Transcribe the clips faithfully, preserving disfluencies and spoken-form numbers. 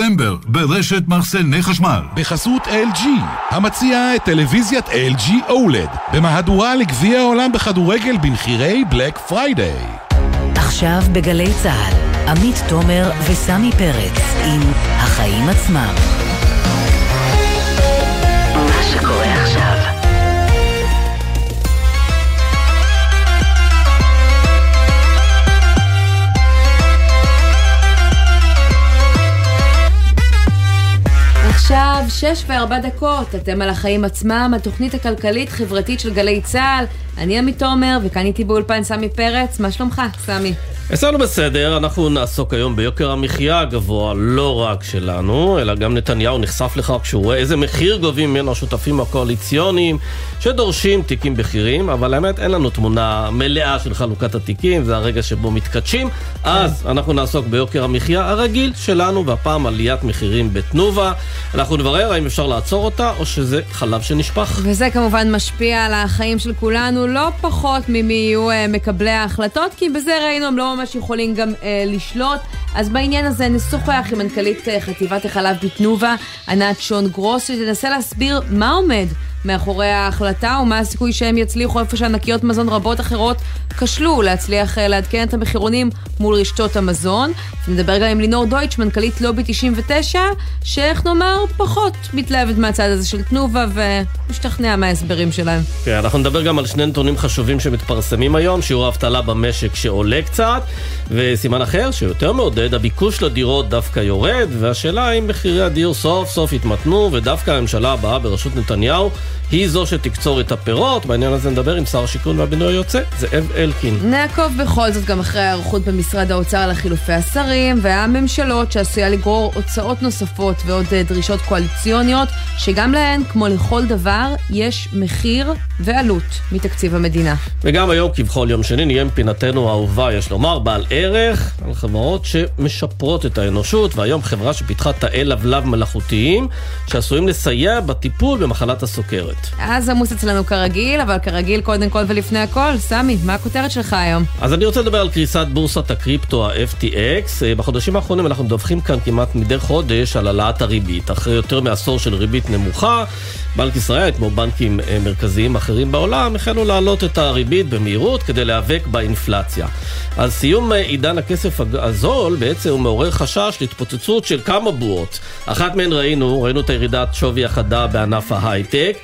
נובמבר, ברשת מחסני חשמל. בחסות אל ג'י, המציעה את טלוויזיית אל ג'י או לד, במהדורה לגביע העולם בכדורגל במחירי בלק פריידיי. עכשיו בגלי צהל, עמית תומר וסמי פרץ עם החיים עצמם. מה שקורה עכשיו. עכשיו שש וארבע דקות, אתם על החיים עצמם, התוכנית הכלכלית חברתית של גלי צהל. אני עמית תומר, וכאן איתי באולפן סמי פרץ. מה שלומך, סמי? אצלנו בסדר, אנחנו נעסוק היום ביוקר המחיה הגבוה, לא רק שלנו, אלא גם נתניהו נחשף לכך שהוא רואה איזה מחיר גובים מן השותפים הקואליציוניים שדורשים תיקים בכירים, אבל האמת אין לנו תמונה מלאה של חלוקת התיקים, זה הרגע שבו מתקדשים, אז אנחנו נעסוק ביוקר המחיה הרגיל שלנו, והפעם עליית מחירים בתנובה. אנחנו נברר האם אפשר לעצור אותה, או שזה חלב שנשפך. וזה כמובן משפיע על החיים של כולנו, לא פחות ממי יהיו מקבלי ההחלטות, כי בזה ראינו הם לא ממש יכולים גם אה, לשלוט. אז בעניין הזה נשוחח עם מנכ"לית אה, חטיבת החלב בתנובה, ענת שון גרוס, שתנסה להסביר מה עומד מאחורי ההחלטה ומה הסיכוי שהם יצליחו איפה שענקיות מזון רבות אחרות כשלו להצליח אה, לעדכן את המחירונים מול רשתות המזון. נדבר גם עם לינור דויץ, מנכ"לית לובי תשעים ותשע, שאיך נאמר פחות מתלהבת מהצד הזה של תנובה ומשתכנע מההסברים שלהם. כן, אנחנו נדבר גם על שני נתונים חשובים שמתפרסמים היום, שיעור האבטלה במשק שעולה קצת, וסימן אחר שיותר מעודד, הביקוש לדירות דווקא יורד, והשאלה אם מחירי הדיור סוף סוף יתמתנו, ודווקא הממשלה הבאה בראשות נתניהו היא זו שתקצור את הפירות. בעניין הזה נדבר עם שר השיכון והבינוי היוצא, זאב אלקין. נעקוב בכל זאת גם אחרי הערכות במשרד האוצר לחילופי השרים והממשלות, שעשויה לגרור הוצאות נוספות ועוד דרישות קואליציוניות, שגם להן, כמו לכל דבר, יש מחיר ועלות מתקציב המדינה. וגם היום, כבכל יום שני, נהיה מפינתנו האהובה, יש לומר, בעל ערך, על חברות שמשפרות את האנושות, והיום חברה שפיתחה תאי לבלב מלאכותיים, שעשויים לסייע בטיפול במחלת הסוכרת. אז עמוס אצלנו כרגיל, אבל כרגיל קודם כל ולפני הכל. סמי, מה הכותרת שלך היום? אז אני רוצה לדבר על קריסת בורסת הקריפטו, ה-אף טי אקס. בחודשים האחרונים אנחנו מדווחים כאן כמעט מדי חודש על העלאת הריבית, אחרי יותר מעשור של ריבית נמוכה. בנק ישראל, כמו בנקים מרכזיים אחרים בעולם, החלו להעלות את הריבית במהירות כדי להיאבק באינפלציה. אז סיום עידן הכסף הזול בעצם הוא מעורר חשש להתפוצצות של כמה בועות. אחת מהן ראינו, ראינו את הירידת שווי החדה בענף ההייטק.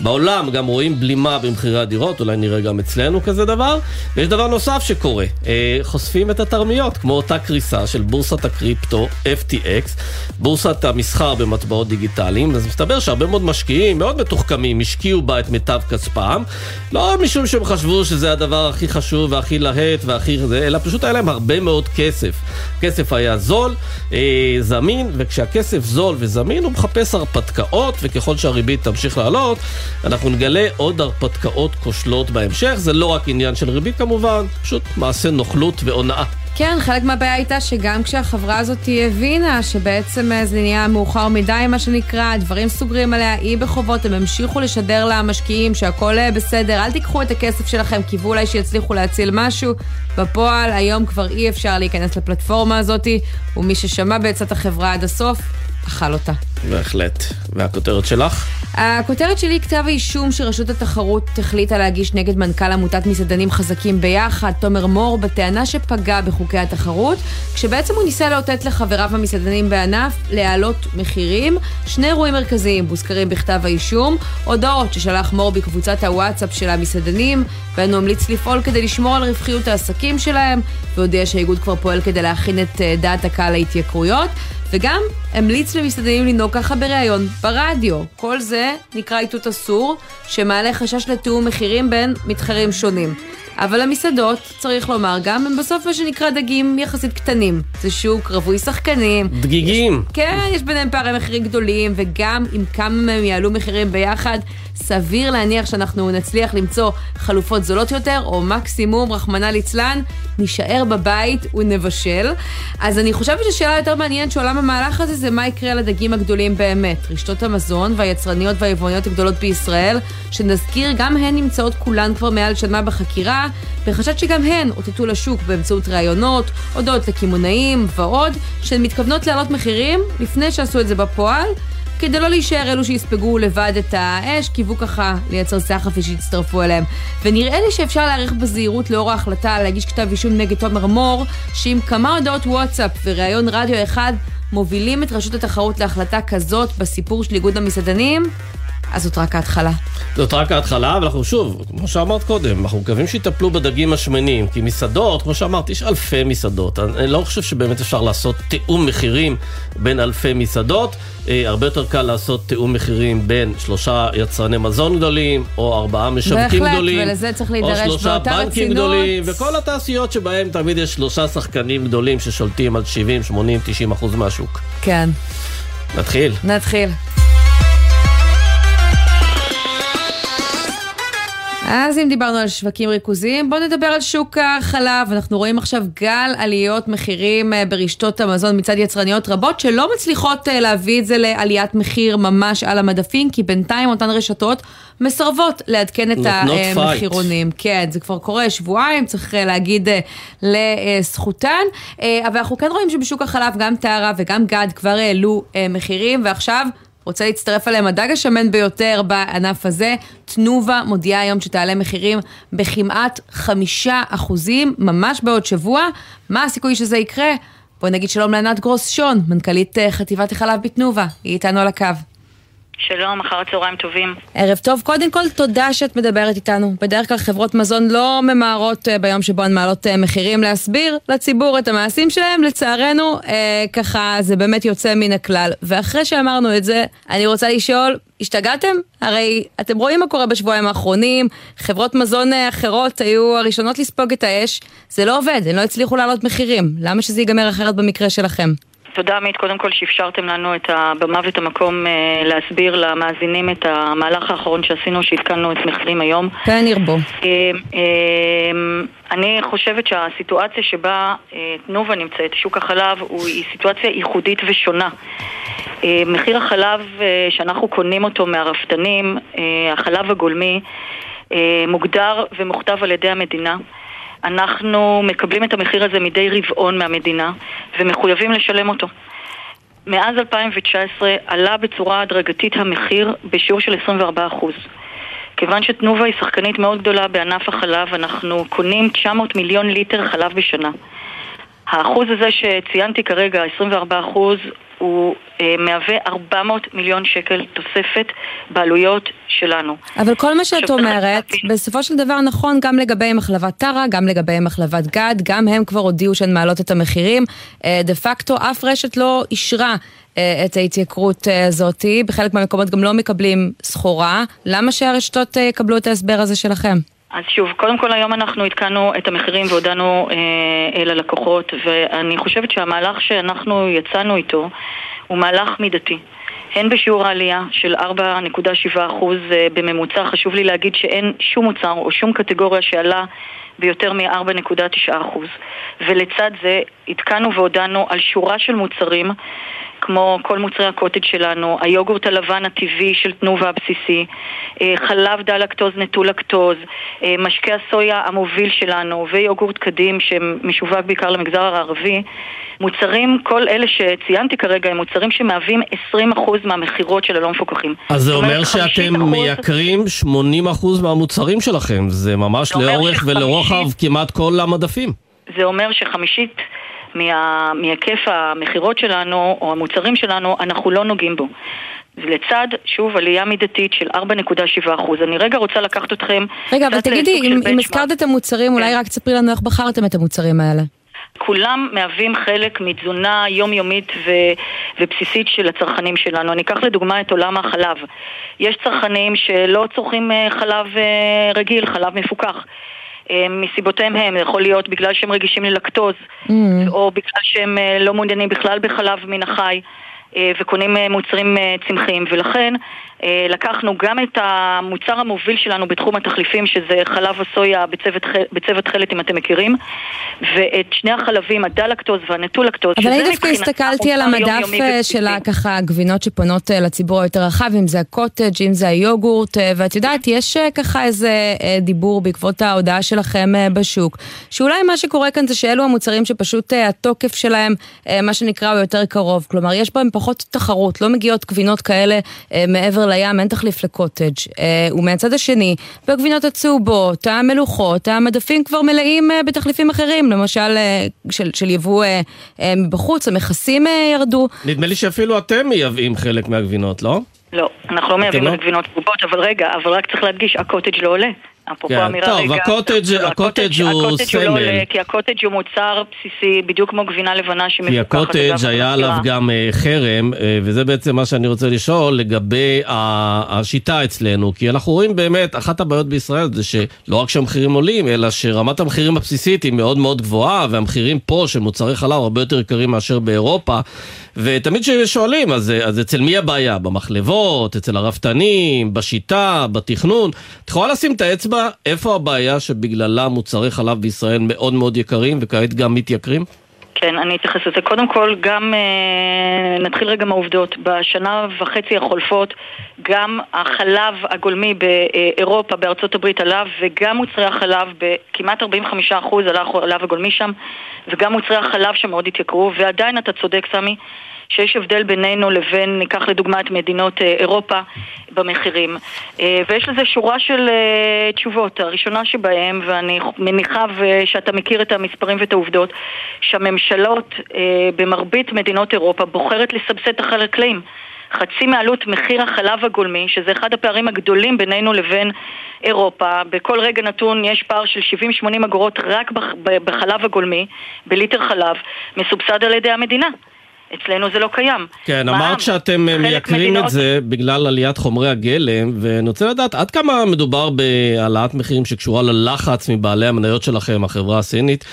בעולם גם רואים בלימה במחירי הדירות, אולי נראה גם אצלנו כזה דבר. ויש דבר נוסף שקורה, חושפים את התרמיות, כמו אותה קריסה של בורסת הקריפטו, אף טי אקס, בורסת המסחר במטבעות דיגיטליים. אז מסתבר שהרבה מאוד משקיעים, מאוד מתוחכמים, השקיעו בה את מיטב כספם, לא משום שהם חשבו שזה הדבר הכי חשוב והכי להט והכי זה, אלא פשוט היה להם הרבה מאוד כסף. כסף היה זול, זמין, וכשהכסף זול וזמין הוא מחפש הרפתקאות, וככל שהריבית תמשיך לעלות, אנחנו נגלה עוד הרפתקאות כושלות בהמשך. זה לא רק עניין של ריבית כמובן, פשוט מעשה נוכלות והונאה. כן, חלק מהבעיה הייתה שגם כשהחברה הזאת הבינה שבעצם זה נהיה מאוחר מדי, מה שנקרא, הדברים סוגרים עליה, היא בחובות, הם המשיכו לשדר למשקיעים שהכל בסדר, אל תיקחו את הכסף שלכם, קיוו אולי שיצליחו להציל משהו. בפועל, היום כבר אי אפשר להיכנס לפלטפורמה הזאת, ומי ששמע בעצת החברה עד הסוף, אכל אותה. בהחלט. והכותרת שלך? הכותרת שלי, כתב האישום שרשות התחרות החליטה להגיש נגד מנכ"ל עמותת מסעדנים חזקים ביחד, תומר מור, בטענה שפגע בחוקי התחרות, כשבעצם הוא ניסה להוטט לחבריו המסעדנים בענף להעלות מחירים. שני אירועים מרכזיים מוזכרים בכתב האישום, הודעות ששלח מור בקבוצת הוואטסאפ של המסעדנים, והוא המליץ לפעול כדי לשמור על רווחיות העסקים שלהם, והודיע שהאיגוד כבר פועל כדי להכין את דעת הקהל להתייקרויות, וגם המליץ למסעדנים לנהוג ככה בריאיון, ברדיו. כל זה נקרא איתות אסור, שמעלה חשש לתיאום מחירים בין מתחרים שונים. אבל המסעדות, צריך לומר גם, הם בסוף מה שנקרא דגים יחסית קטנים. זה שוק, רבוי שחקנים. דגיגים. יש, כן, יש ביניהם פערי מחירים גדולים, וגם אם כמה מהם יעלו מחירים ביחד, סביר להניח שאנחנו נצליח למצוא חלופות זולות יותר, או מקסימום, רחמנא ליצלן, נשאר בבית ונבשל. אז אני חושבת שהשאלה יותר מעניינת שעולה במהלך הזה, זה מה יקרה לדגים הגדולים באמת. רשתות המזון והיצרניות והיבואניות הגדולות בישראל, שנזכיר, גם הן נמצאות כולן כבר מעל שנה בחקירה, בחשד שגם הן הוטטו לשוק באמצעות רעיונות, הודעות לכימונאים ועוד, שהן מתכוונות להעלות מחירים לפני שעשו את זה בפועל, כדי לא להישאר אלו שיספגו לבד את האש, קיוו ככה לייצר סחף שיצטרפו אליהם. ונראה לי שאפשר להעריך בזהירות לאור ההחלטה להגיש כתב אישום נגד תומר מור, שעם כמה הודעות וואטסאפ וראיון רדיו אחד מובילים את רשות התחרות להחלטה כזאת בסיפור של איגוד המסעדנים, אז זאת רק ההתחלה. זאת רק ההתחלה, אבל אנחנו שוב, כמו שאמרת קודם, אנחנו מקווים שיטפלו בדגים השמנים, כי מסעדות, כמו שאמרת, יש אלפי מסעדות. אני לא חושב שבאמת אפשר לעשות תיאום מחירים בין אלפי מסעדות. הרבה יותר קל לעשות תיאום מחירים בין שלושה יצרני מזון גדולים, או ארבעה משווקים גדולים, או שלושה בנקים גדולים, וכל התעשיות שבהם תמיד יש שלושה שחקנים גדולים ששולטים על שבעים, שמונים, תשעים אחוז מהשוק. כן. נתחיל. נתחיל. אז אם דיברנו על שווקים ריכוזיים, בואו נדבר על שוק החלב. אנחנו רואים עכשיו גל עליות מחירים ברשתות המזון מצד יצרניות רבות, שלא מצליחות להביא את זה לעליית מחיר ממש על המדפים, כי בינתיים אותן רשתות מסרבות לעדכן את המחירונים. כן, זה כבר קורה שבועיים, צריך להגיד לזכותן. אבל אנחנו כן רואים שבשוק החלב גם טרה וגם גד כבר העלו מחירים, ועכשיו רוצה להצטרף עליהם הדג השמן ביותר בענף הזה. תנובה מודיעה היום שתעלה מחירים בכמעט חמישה אחוזים, ממש בעוד שבוע. מה הסיכוי שזה יקרה? בוא נגיד שלום לענת גרוס שון, מנכלית חטיבת החלב בתנובה. היא איתנו על הקו. שלום, אחר הצהריים טובים. ערב טוב. קודם כל, תודה שאת מדברת איתנו. בדרך כלל חברות מזון לא ממהרות ביום שבו הן מעלות מחירים להסביר לציבור את המעשים שלהם. לצערנו, אה, ככה זה באמת יוצא מן הכלל. ואחרי שאמרנו את זה, אני רוצה לשאול, השתגעתם? הרי אתם רואים מה קורה בשבועיים האחרונים, חברות מזון אחרות היו הראשונות לספוג את האש. זה לא עובד, הן לא הצליחו לעלות מחירים. למה שזה ייגמר אחרת במקרה שלכם? תודה עמית, קודם כל שאפשרתם לנו את הבמה ואת המקום להסביר למאזינים את המהלך האחרון שעשינו, שהתקנו את מחירים היום. כן, נרבו. אני חושבת שהסיטואציה שבה תנובה נמצאת, שוק החלב, היא סיטואציה ייחודית ושונה. מחיר החלב שאנחנו קונים אותו מהרפתנים, החלב הגולמי, מוגדר ומוכתב על ידי המדינה. אנחנו מקבלים את המחיר הזה מדי רבעון מהמדינה ומחויבים לשלם אותו. מאז אלפיים תשע עשרה עלה בצורה הדרגתית המחיר בשיעור של עשרים וארבעה אחוז. כיוון שתנובה היא שחקנית מאוד גדולה בענף החלב, אנחנו קונים תשע מאות מיליון ליטר חלב בשנה. האחוז הזה שציינתי כרגע, עשרים וארבעה אחוז, הוא מהווה ארבע מאות מיליון שקל תוספת בעלויות שלנו. אבל כל מה שאת אומרת, בסופו של דבר נכון גם לגבי מחלבת טרה, גם לגבי מחלבת גד, גם הם כבר הודיעו שהן מעלות את המחירים. דה פקטו, אף רשת לא אישרה את ההתייקרות הזאת. בחלק מהמקומות גם לא מקבלים סחורה. למה שהרשתות יקבלו את ההסבר הזה שלכם? אז שוב, קודם כל היום אנחנו התקנו את המחירים והודענו אה, אל הלקוחות, ואני חושבת שהמהלך שאנחנו יצאנו איתו הוא מהלך מידתי. הן בשיעור העלייה של ארבע נקודה שבע אחוז בממוצע, חשוב לי להגיד שאין שום מוצר או שום קטגוריה שעלה ביותר מ-ארבע נקודה תשע אחוז. ולצד זה התקנו והודענו על שורה של מוצרים, כמו כל מוצרי הקוטג' שלנו, היוגורט הלבן הטבעי של תנובה הבסיסי, חלב דל לקטוז נטול לקטוז, משקה הסויה המוביל שלנו ויוגורט קדים שמשווק בעיקר למגזר הערבי. מוצרים, כל אלה שציינתי כרגע, הם מוצרים שמהווים עשרים אחוז מהמחירות של הלא מפוקחים. אז זה אומר שאתם מייקרים שמונים אחוז מהמוצרים שלכם, זה ממש לאורך ולרוחב כמעט כל המדפים. זה אומר שחמישית מהיקף המחירות שלנו או המוצרים שלנו אנחנו לא נוגעים בו. לצד, שוב, עלייה מידתית של ארבע נקודה שבע אחוז. אני רגע רוצה לקחת אתכם... רגע, אבל תגידי, אם הזכרת את המוצרים, אולי רק תספרי לנו איך בחרתם את המוצרים האלה. כולם מהווים חלק מתזונה יומיומית ו- ובסיסית של הצרכנים שלנו. אני אקח לדוגמה את עולם החלב. יש צרכנים שלא צורכים חלב רגיל, חלב מפוקח. מסיבותיהם הם, זה יכול להיות בגלל שהם רגישים ללקטוז, mm. או בגלל שהם לא מעוניינים בכלל בחלב מן החי, וקונים מוצרים צמחיים, ולכן לקחנו גם את המוצר המוביל שלנו בתחום התחליפים, שזה חלב הסויה בצוות, בצוות חלט, אם אתם מכירים, ואת שני החלבים, הדלקטוז והנטולקטוז. אבל אני דווקא הסתכלתי על המדף שלה, ככה הגבינות שפונות לציבור היותר רחב, אם זה הקוטג', אם זה היוגורט, ואת יודעת, יש ככה איזה דיבור בעקבות ההודעה שלכם בשוק, שאולי מה שקורה כאן זה שאלו המוצרים שפשוט התוקף שלהם, מה שנקרא, הוא יותר קרוב. כלומר, יש בהם פחות תחרות, לא מגיעות גבינות כאלה מעבר לים, אין תחליף לקוטג'. ומהצד השני, בגבינות הצהובות, המלוחות, המדפים כבר מלאים בתחליפים אחרים, למשל של, של יבוא בחוץ, המכסים ירדו. נדמה לי שאפילו אתם מייבאים חלק מהגבינות, לא? לא, אנחנו לא מייבאים גבינות צהובות, אבל רגע, אבל רק צריך להדגיש, הקוטג' לא עולה. טוב, הקוטג' הוא סמל, כי הקוטג' הוא מוצר בסיסי בדיוק כמו גבינה לבנה, כי הקוטג' היה עליו גם חרם, וזה בעצם מה שאני רוצה לשאול לגבי השיטה אצלנו, כי אנחנו רואים באמת אחת הבעיות בישראל זה שלא רק שהמחירים עולים, אלא שרמת המחירים הבסיסית היא מאוד מאוד גבוהה, והמחירים פה של מוצרי חלב הרבה יותר יקרים מאשר באירופה, ותמיד ששואלים, אז אצל מי הבעיה? במחלבות, אצל הרפתנים, בשיטה, בתכנון? את יכולה לשים את האצבע איפה הבעיה שבגללה מוצרי חלב בישראל מאוד מאוד יקרים וכעת גם מתייקרים? כן, אני אתייחס לזה. קודם כל, גם אה, נתחיל רגע מהעובדות. בשנה וחצי החולפות, גם החלב הגולמי באירופה, בארצות הברית עליו, וגם מוצרי החלב, בכמעט ארבעים וחמישה אחוז עלה החלב הגולמי שם, וגם מוצרי החלב שמאוד התייקרו, ועדיין אתה צודק, סמי, שיש הבדל בינינו לבין, ניקח לדוגמה את מדינות אירופה במחירים. ויש לזה שורה של תשובות. הראשונה שבהם, ואני מניחה שאתה מכיר את המספרים ואת העובדות, שהממשלות במרבית מדינות אירופה בוחרת לסבסד את החקלאים. חצי מעלות מחיר החלב הגולמי, שזה אחד הפערים הגדולים בינינו לבין אירופה. בכל רגע נתון יש פער של שבעים שמונים אגורות רק בחלב הגולמי, בליטר חלב, מסובסד על ידי המדינה. אצלנו זה לא קיים. כן, אמרת שאתם מייקרים את זה בגלל עליית חומרי הגלם, ונוצא לדעת עד כמה מדובר בהעלאת מחירים שקשורה ללחץ מבעלי המניות שלכם, החברה הסינית.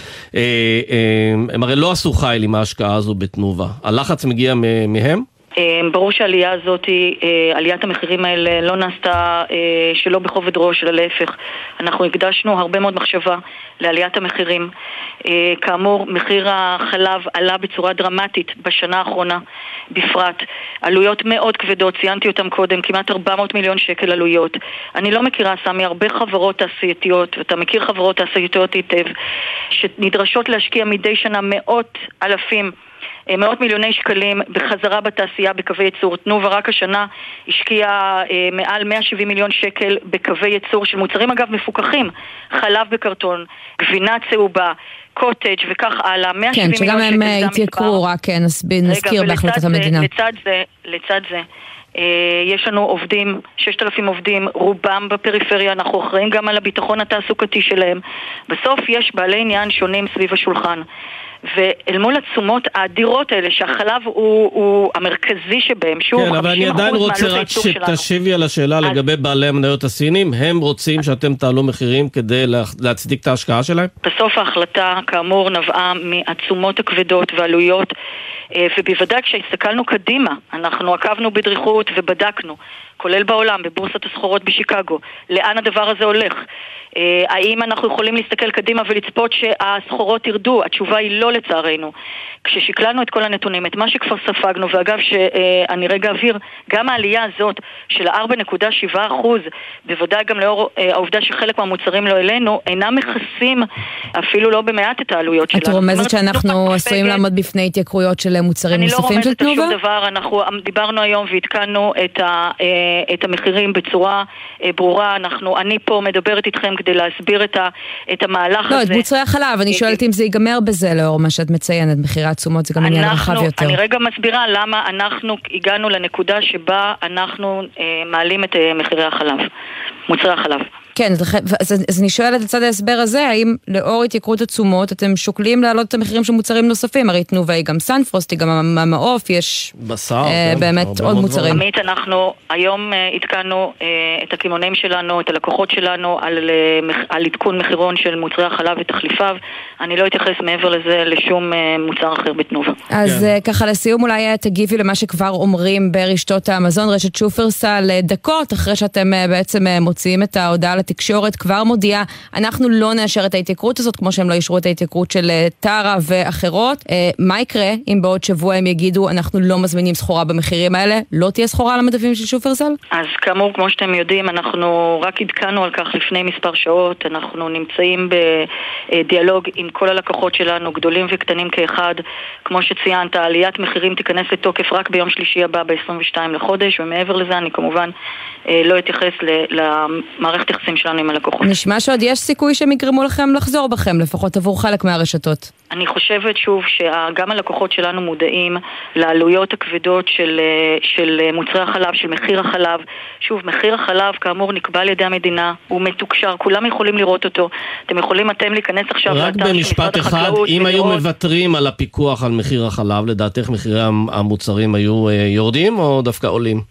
הם הרי לא עשו חייל עם ההשקעה הזו בתנובה. הלחץ מגיע מהם? ברור שהעלייה הזאת, עליית המחירים האלה לא נעשתה שלא בכובד ראש, אלא להפך. אנחנו הקדשנו הרבה מאוד מחשבה לעליית המחירים. כאמור, מחיר החלב עלה בצורה דרמטית בשנה האחרונה, בפרט. עלויות מאוד כבדות, ציינתי אותם קודם, כמעט ארבע מאות מיליון שקל עלויות. אני לא מכירה, סמי, הרבה חברות תעשייתיות, ואתה מכיר חברות תעשייתיות היטב, שנדרשות להשקיע מדי שנה מאות אלפים, מאות מיליוני שקלים בחזרה בתעשייה בקווי ייצור. תנובה רק השנה השקיעה מעל מאה שבעים מיליון שקל בקווי ייצור של מוצרים, אגב, מפוקחים. חלב בקרטון, גבינה צהובה, קוטג' וכך הלאה. כן, שגם הם התייקרו, רק נזכיר בהחלטת המדינה. לצד זה, לצד זה, יש לנו עובדים, שישת אלפים עובדים, רובם בפריפריה, אנחנו אחראים גם על הביטחון התעסוקתי שלהם. בסוף יש בעלי עניין שונים סביב השולחן. ואל מול עצומות האדירות האלה שהחלב הוא, הוא המרכזי שבהם, שוב, כן, חמישים אחוז אבל אני עדיין רוצה רק שתשיבי על השאלה אז... לגבי בעלי המניות הסינים, הם רוצים שאתם תעלו מחירים כדי להצדיק את ההשקעה שלהם? בסוף ההחלטה כאמור נבעה מעצומות הכבדות ועלויות, ובוודאי כשהסתכלנו קדימה, אנחנו עקבנו בדריכות ובדקנו, כולל בעולם, בבורסת הסחורות בשיקגו, לאן הדבר הזה הולך? האם אנחנו יכולים להסתכל קדימה ולצפות שהסחורות ירדו? התשובה היא לא, לצערנו. כששקלנו את כל הנתונים, את מה שכבר ספגנו, ואגב שאני רגע אוויר, גם העלייה הזאת של ארבע נקודה שבע אחוז, בוודאי גם לאור העובדה שחלק מהמוצרים לא אלינו, אינם מכסים אפילו לא במעט את העלויות שלנו. את רומזת שאנחנו עשויים לעמוד בפני התייקרויות של מוצרים נוספים של תנובה? אני לא רומזת שום דבר, אנחנו דיברנו היום והתקנו את המחירים בצורה ברורה, אני פה מדברת איתכם כדי להסביר את המהלך הזה. לא, את מוצרי החלב, אני שואלת אם זה ייגמר בזה לאור מה שאת מציינת, מחירי עצומות זה גם עניין רחב יותר. אני רגע מסבירה למה אנחנו הגענו לנקודה שבה אנחנו מעלים את מחירי החלב, מוצרי החלב. כן, אז אני שואלת לצד ההסבר הזה, האם לאור התייקרות התשומות, אתם שוקלים להעלות את המחירים של מוצרים נוספים? הרי תנובה היא גם סנפרוסט, היא גם המעוף, יש באמת עוד מוצרים. עמית, אנחנו היום התקנו את הקמעונאים שלנו, את הלקוחות שלנו, על עדכון מחירון של מוצרי החלב ותחליפיו. אני לא אתייחס מעבר לזה לשום מוצר אחר בתנובה. אז ככה לסיום, אולי תגיבי למה שכבר אומרים ברשתות האמזון, רשת שופרסל, דקות אחרי שאתם בעצם מוציאים את ההודעה לתקשורת, כבר מודיעה, אנחנו לא נאשר את ההתייקרות הזאת, כמו שהם לא אישרו את ההתייקרות של טרה ואחרות. מה יקרה אם בעוד שבוע הם יגידו, אנחנו לא מזמינים סחורה במחירים האלה? לא תהיה סחורה על המדפים של שופרסל? אז כאמור, כמו שאתם יודעים, אנחנו רק עדכנו על כך לפני מספר שעות. אנחנו נמצאים בדיאלוג עם כל הלקוחות שלנו, גדולים וקטנים כאחד. כמו שציינת, עליית מחירים תיכנס לתוקף רק ביום שלישי הבא, ב-עשרים ושניים לחודש, ומעבר לזה אני כמובן לא אתייחס למערכת יחסים שלנו עם הלקוחות. נשמע שעוד יש סיכוי שהם יגרמו לכם לחזור בכם, לפחות עבור חלק מהרשתות. אני חושבת שוב שגם הלקוחות שלנו מודעים לעלויות הכבדות של, של מוצרי החלב, של מחיר החלב. שוב, מחיר החלב כאמור נקבע על ידי המדינה, הוא מתוקשר, כולם יכולים לראות אותו. אתם יכולים אתם להיכנס עכשיו רק במשפט אחד, אם ולראות... היו מוותרים על הפיקוח על מחיר החלב, לדעתך מחירי המוצרים היו יורדים או דווקא עולים?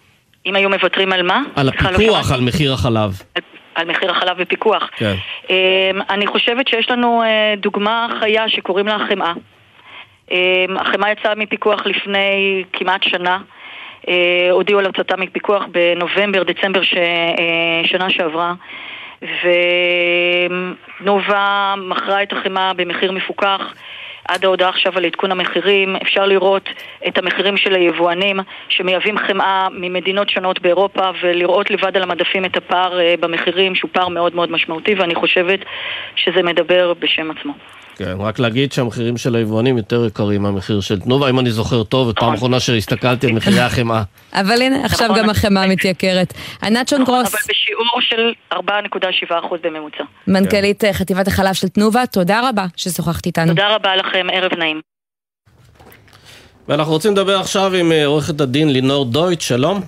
אם היו מוותרים על מה? על הפיקוח, על מחיר החלב. על מחיר החלב ופיקוח. כן. אני חושבת שיש לנו דוגמה חיה שקוראים לה החמאה. החמאה יצאה מפיקוח לפני כמעט שנה. הודיעו על הוצאתה מפיקוח בנובמבר, דצמבר שנה שעברה. ונובה מכרה את החמאה במחיר מפוקח. עד ההודעה עכשיו על עדכון המחירים, אפשר לראות את המחירים של היבואנים שמייבים חמאה ממדינות שונות באירופה, ולראות לבד על המדפים את הפער במחירים, שהוא פער מאוד מאוד משמעותי, ואני חושבת שזה מדבר בשם עצמו. כן, רק להגיד שהמחירים של היבואנים יותר יקרים מהמחיר של תנובה, אם אני זוכר טוב, את פעם האחרונה שהסתכלתי על מחירי החמאה. אבל הנה, עכשיו גם החמאה מתייקרת. ענת שון גרוס. אבל בשיעור של ארבע נקודה שבע אחוז בממוצע. מנכ"לית חטיבת החלב של תנובה, תודה רבה ששוחחת איתנו. תודה רבה לכם, ערב נעים. ואנחנו רוצים לדבר עכשיו עם עורכת הדין לינור דויץ, שלום.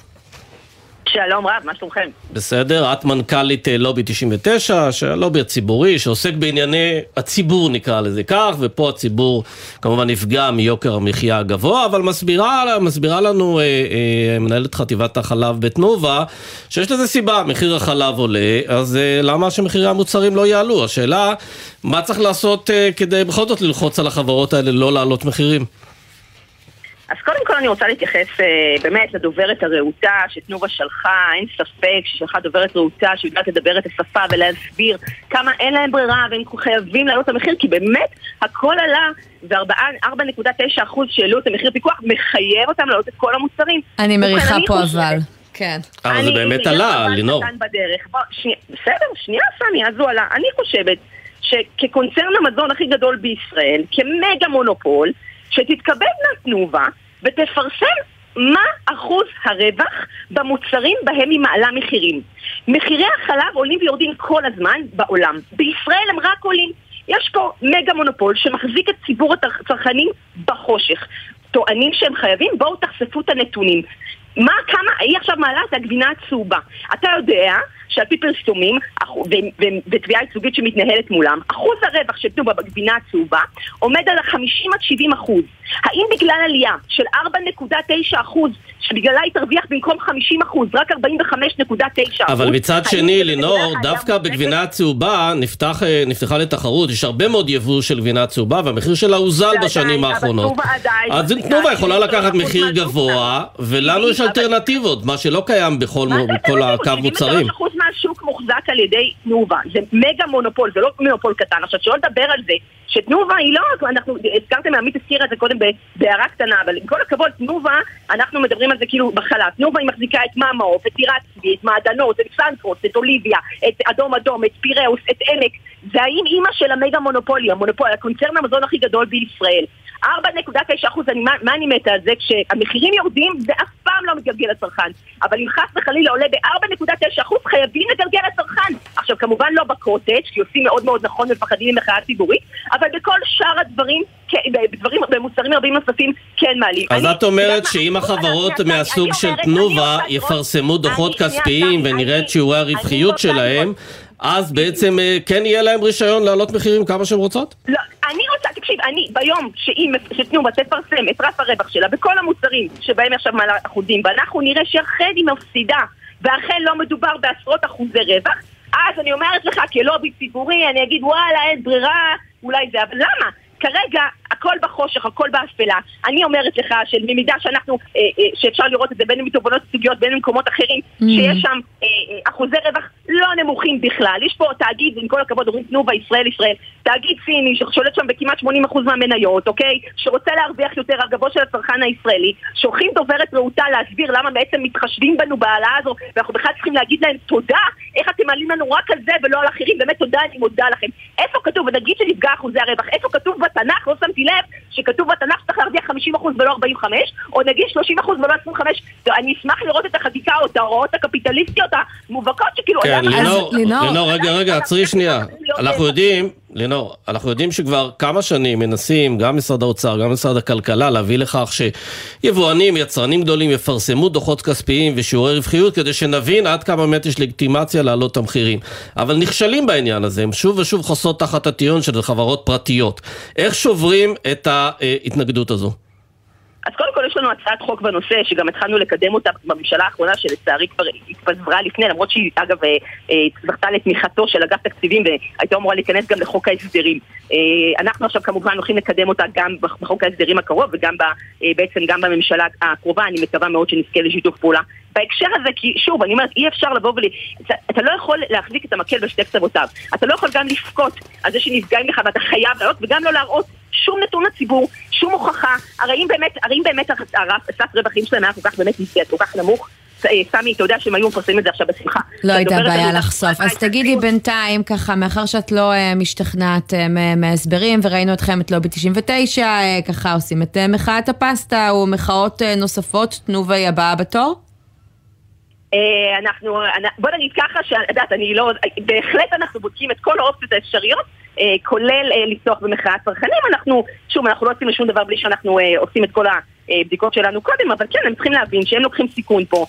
שלום רב, מה שלומכם? בסדר, את מנכ"לית לובי תשעים ותשע, לובי הציבורי, שעוסק בענייני הציבור נקרא לזה כך, ופה הציבור כמובן נפגע מיוקר המחיה הגבוה, אבל מסבירה, מסבירה לנו אה, אה, מנהלת חטיבת החלב בתנובה, שיש לזה סיבה, מחיר החלב עולה, אז אה, למה שמחירי המוצרים לא יעלו? השאלה, מה צריך לעשות אה, כדי בכל זאת ללחוץ על החברות האלה לא לעלות מחירים? אז קודם כל אני רוצה להתייחס uh, באמת לדוברת הרעותה שתנובה שלחה, אין ספק ששלחה דוברת רעותה שיודעת לדבר את השפה ולהסביר כמה אין להם ברירה והם חייבים לעלות את המחיר, כי באמת הכל עלה, ו-ארבע נקודה תשע אחוז שהעלו את המחיר פיקוח מחייב אותם לעלות את כל המוצרים. אני מריחה פה אבל. כן. אבל זה באמת עלה, לינור. בסדר, שנייה סמי, אז הוא עלה. אני חושבת שכקונצרן המזון הכי גדול בישראל, כמגה מונופול, שתתכבדנה תנובה ותפרסם מה אחוז הרווח במוצרים בהם היא מעלה מחירים. מחירי החלב עולים ויורדים כל הזמן בעולם. בישראל הם רק עולים. יש פה מגה מונופול שמחזיק את ציבור הצרכנים בחושך. טוענים שהם חייבים, בואו תחשפו את הנתונים. מה, כמה, היא עכשיו מעלה את הגבינה הצהובה. אתה יודע שעל פי פרסומים ותביעה ייצוגית שמתנהלת מולם, אחוז הרווח של תנובה בגבינה הצהובה עומד על חמישים עד שבעים אחוז. האם בגלל עלייה של ארבע נקודה תשע אחוז שבגללה היא תרוויח במקום חמישים אחוז, רק ארבעים וחמש נקודה תשע אחוז? אבל מצד שני, לינור, דווקא בגבינה הצהובה נפתחה לתחרות, יש הרבה מאוד יבוא של גבינה צהובה, והמחיר שלה הוזל בשנים האחרונות. אז תנובה יכולה לקחת מחיר גבוה, ולנו יש אלטרנטיבות, מה שלא קיים בכל הקו מוצרים. השוק מוחזק על ידי תנובה, זה מגה מונופול, זה לא מונופול קטן. עכשיו שלא לדבר על זה, שתנובה היא לא, אנחנו הזכרתם, עמית הזכירה את זה קודם בהערה קטנה, אבל עם כל הכבוד, תנובה, אנחנו מדברים על זה כאילו בחלב, תנובה היא מחזיקה את מאמאוף, את טירצבי, את מעדנות, את סנפרוס, את אוליביה, את אדום אדום, את פיראוס, את עמק, זה האם אימא של המגה מונופולי, המונופול, הקונצרן המזון הכי גדול בישראל. ארבע נקודה תשע אחוז, מה אני מתה על זה? כשהמחירים יורדים, זה אף פעם לא מתגלגל לצרכן. אבל אם חס וחלילה עולה ב-ארבע נקודה תשע אחוז, חייבים לגלגל לצרכן. עכשיו, כמובן לא בקוטג', כי עושים מאוד מאוד נכון ומפחדים ממחאה ציבורית, אבל בכל שאר הדברים, בדברים, במוצרים רבים נוספים, כן מעלים. אז את אומרת שאם החברות מהסוג של תנובה יפרסמו דוחות כספיים ונראה את שיעורי הרווחיות שלהם, אז בעצם כן יהיה להם רישיון להעלות מחירים כמה שהם רוצות? לא, אני רוצה, תקשיב, אני ביום שתנובה תפרסם את רף הרווח שלה בכל המוצרים שבהם עכשיו מעלה אחוזים, ואנחנו נראה שאכן היא מפסידה, ואכן לא מדובר בעשרות אחוזי רווח, אז אני אומרת לך, כלובי ציבורי, אני אגיד, וואלה, אין ברירה, אולי זה, אבל למה? כרגע, הכל בחושך, הכל באפלה. אני אומרת לך, שבמידה שאנחנו, אה, אה, שאפשר לראות את זה בין מתובנות סוגיות, בין מקומות אחרים, mm-hmm. שיש שם אה, אה, אחוזי רווח לא נמוכים בכלל. יש פה תאגיד, עם כל הכבוד, אומרים תנובה, ישראל, ישראל, תאגיד סיני, ששולט שם בכמעט שמונים אחוז מהמניות, אוקיי? שרוצה להרוויח יותר הרגבו של הצרכן הישראלי, שולחים דוברת רעותה להסביר למה בעצם מתחשבים בנו בעלה הזו, ואנחנו בכלל צריכים להגיד להם תודה, איך אתם מעלים לנו רק על זה ולא על אחרים, באמת תודה, אני מודה לכם. איפה כתוב, ונגיד שנפגע אחוזי הרווח, איפה כתוב בתנ"ך, לא שמתי לב, שכתוב בתנ"ך שצריך להרוויח חמישים אחוז ולא ארבעים וחמישה אחוז, או נגיד שלושים אחוז ולא עשרים וחמישה אחוז. אני אשמח לראות את החקיקה, או את ההוראות הקפיטליסטיות המובהקות שכאילו... כן, לינור, לינור, רגע, רגע, עצרי שנייה. אנחנו יודעים, לינור, אנחנו יודעים שכבר כמה שנים מנסים, גם משרד האוצר, גם משרד הכלכלה, להביא לכך שיבואנים, יצרנים גדולים, יפרסמו דוחות כספיים ושיעורי רווחיות, כדי שנבין עד כמה באמת יש לגיטימציה להעלות את המחירים. אבל נכשלים בעניין הזה, הם שוב ושוב חוסות תחת הטיעון של חברות פרטיות. איך שוברים את ההתנגדות הזו? אז קודם כל יש לנו הצעת חוק בנושא, שגם התחלנו לקדם אותה בממשלה האחרונה, שלצערי כבר התפזרה לפני, למרות שהיא אגב זכתה לתמיכתו של אגף תקציבים, והייתה אמורה להיכנס גם לחוק ההסדרים. אנחנו עכשיו כמובן הולכים לקדם אותה גם בחוק ההסדרים הקרוב, וגם בעצם גם בממשלה הקרובה, אני מקווה מאוד שנזכה לשיתוף פעולה. בהקשר הזה, כי שוב, אני אומרת, אי אפשר לבוא ולי... אתה, אתה לא יכול להחזיק את המקל בשתי קצוותיו. אתה לא יכול גם לפקוט על זה שנפגעים לך, ואתה חייב להראות, וגם לא להראות שום נתון לציבור, שום הוכחה. הרי אם באמת, הרי אם באמת הסף רווחים שלהם היה כל כך באמת נפגעת, כל כך נמוך, סמי, אתה יודע שהם היו מפרסמים את זה עכשיו בשמחה. לא הייתה בעיה לחשוף. אז תגידי בינתיים ככה, מאחר שאת לא משתכנעת מהסברים, וראינו אתכם את לובי תשעים ותשע, ככה עושים את מחאת הפסטה ומחאות נוספות, תנובה הבאה בתור? אנחנו, בוא נגיד ככה, שדעת, אני לא, בהחלט אנחנו בודקים את כל האופציות האפשריות, כולל לפתוח במחאת צרכנים. אנחנו, שוב, אנחנו לא עושים לשום דבר בלי שאנחנו עושים את כל הבדיקות שלנו קודם, אבל כן, הם צריכים להבין שהם לוקחים סיכון פה.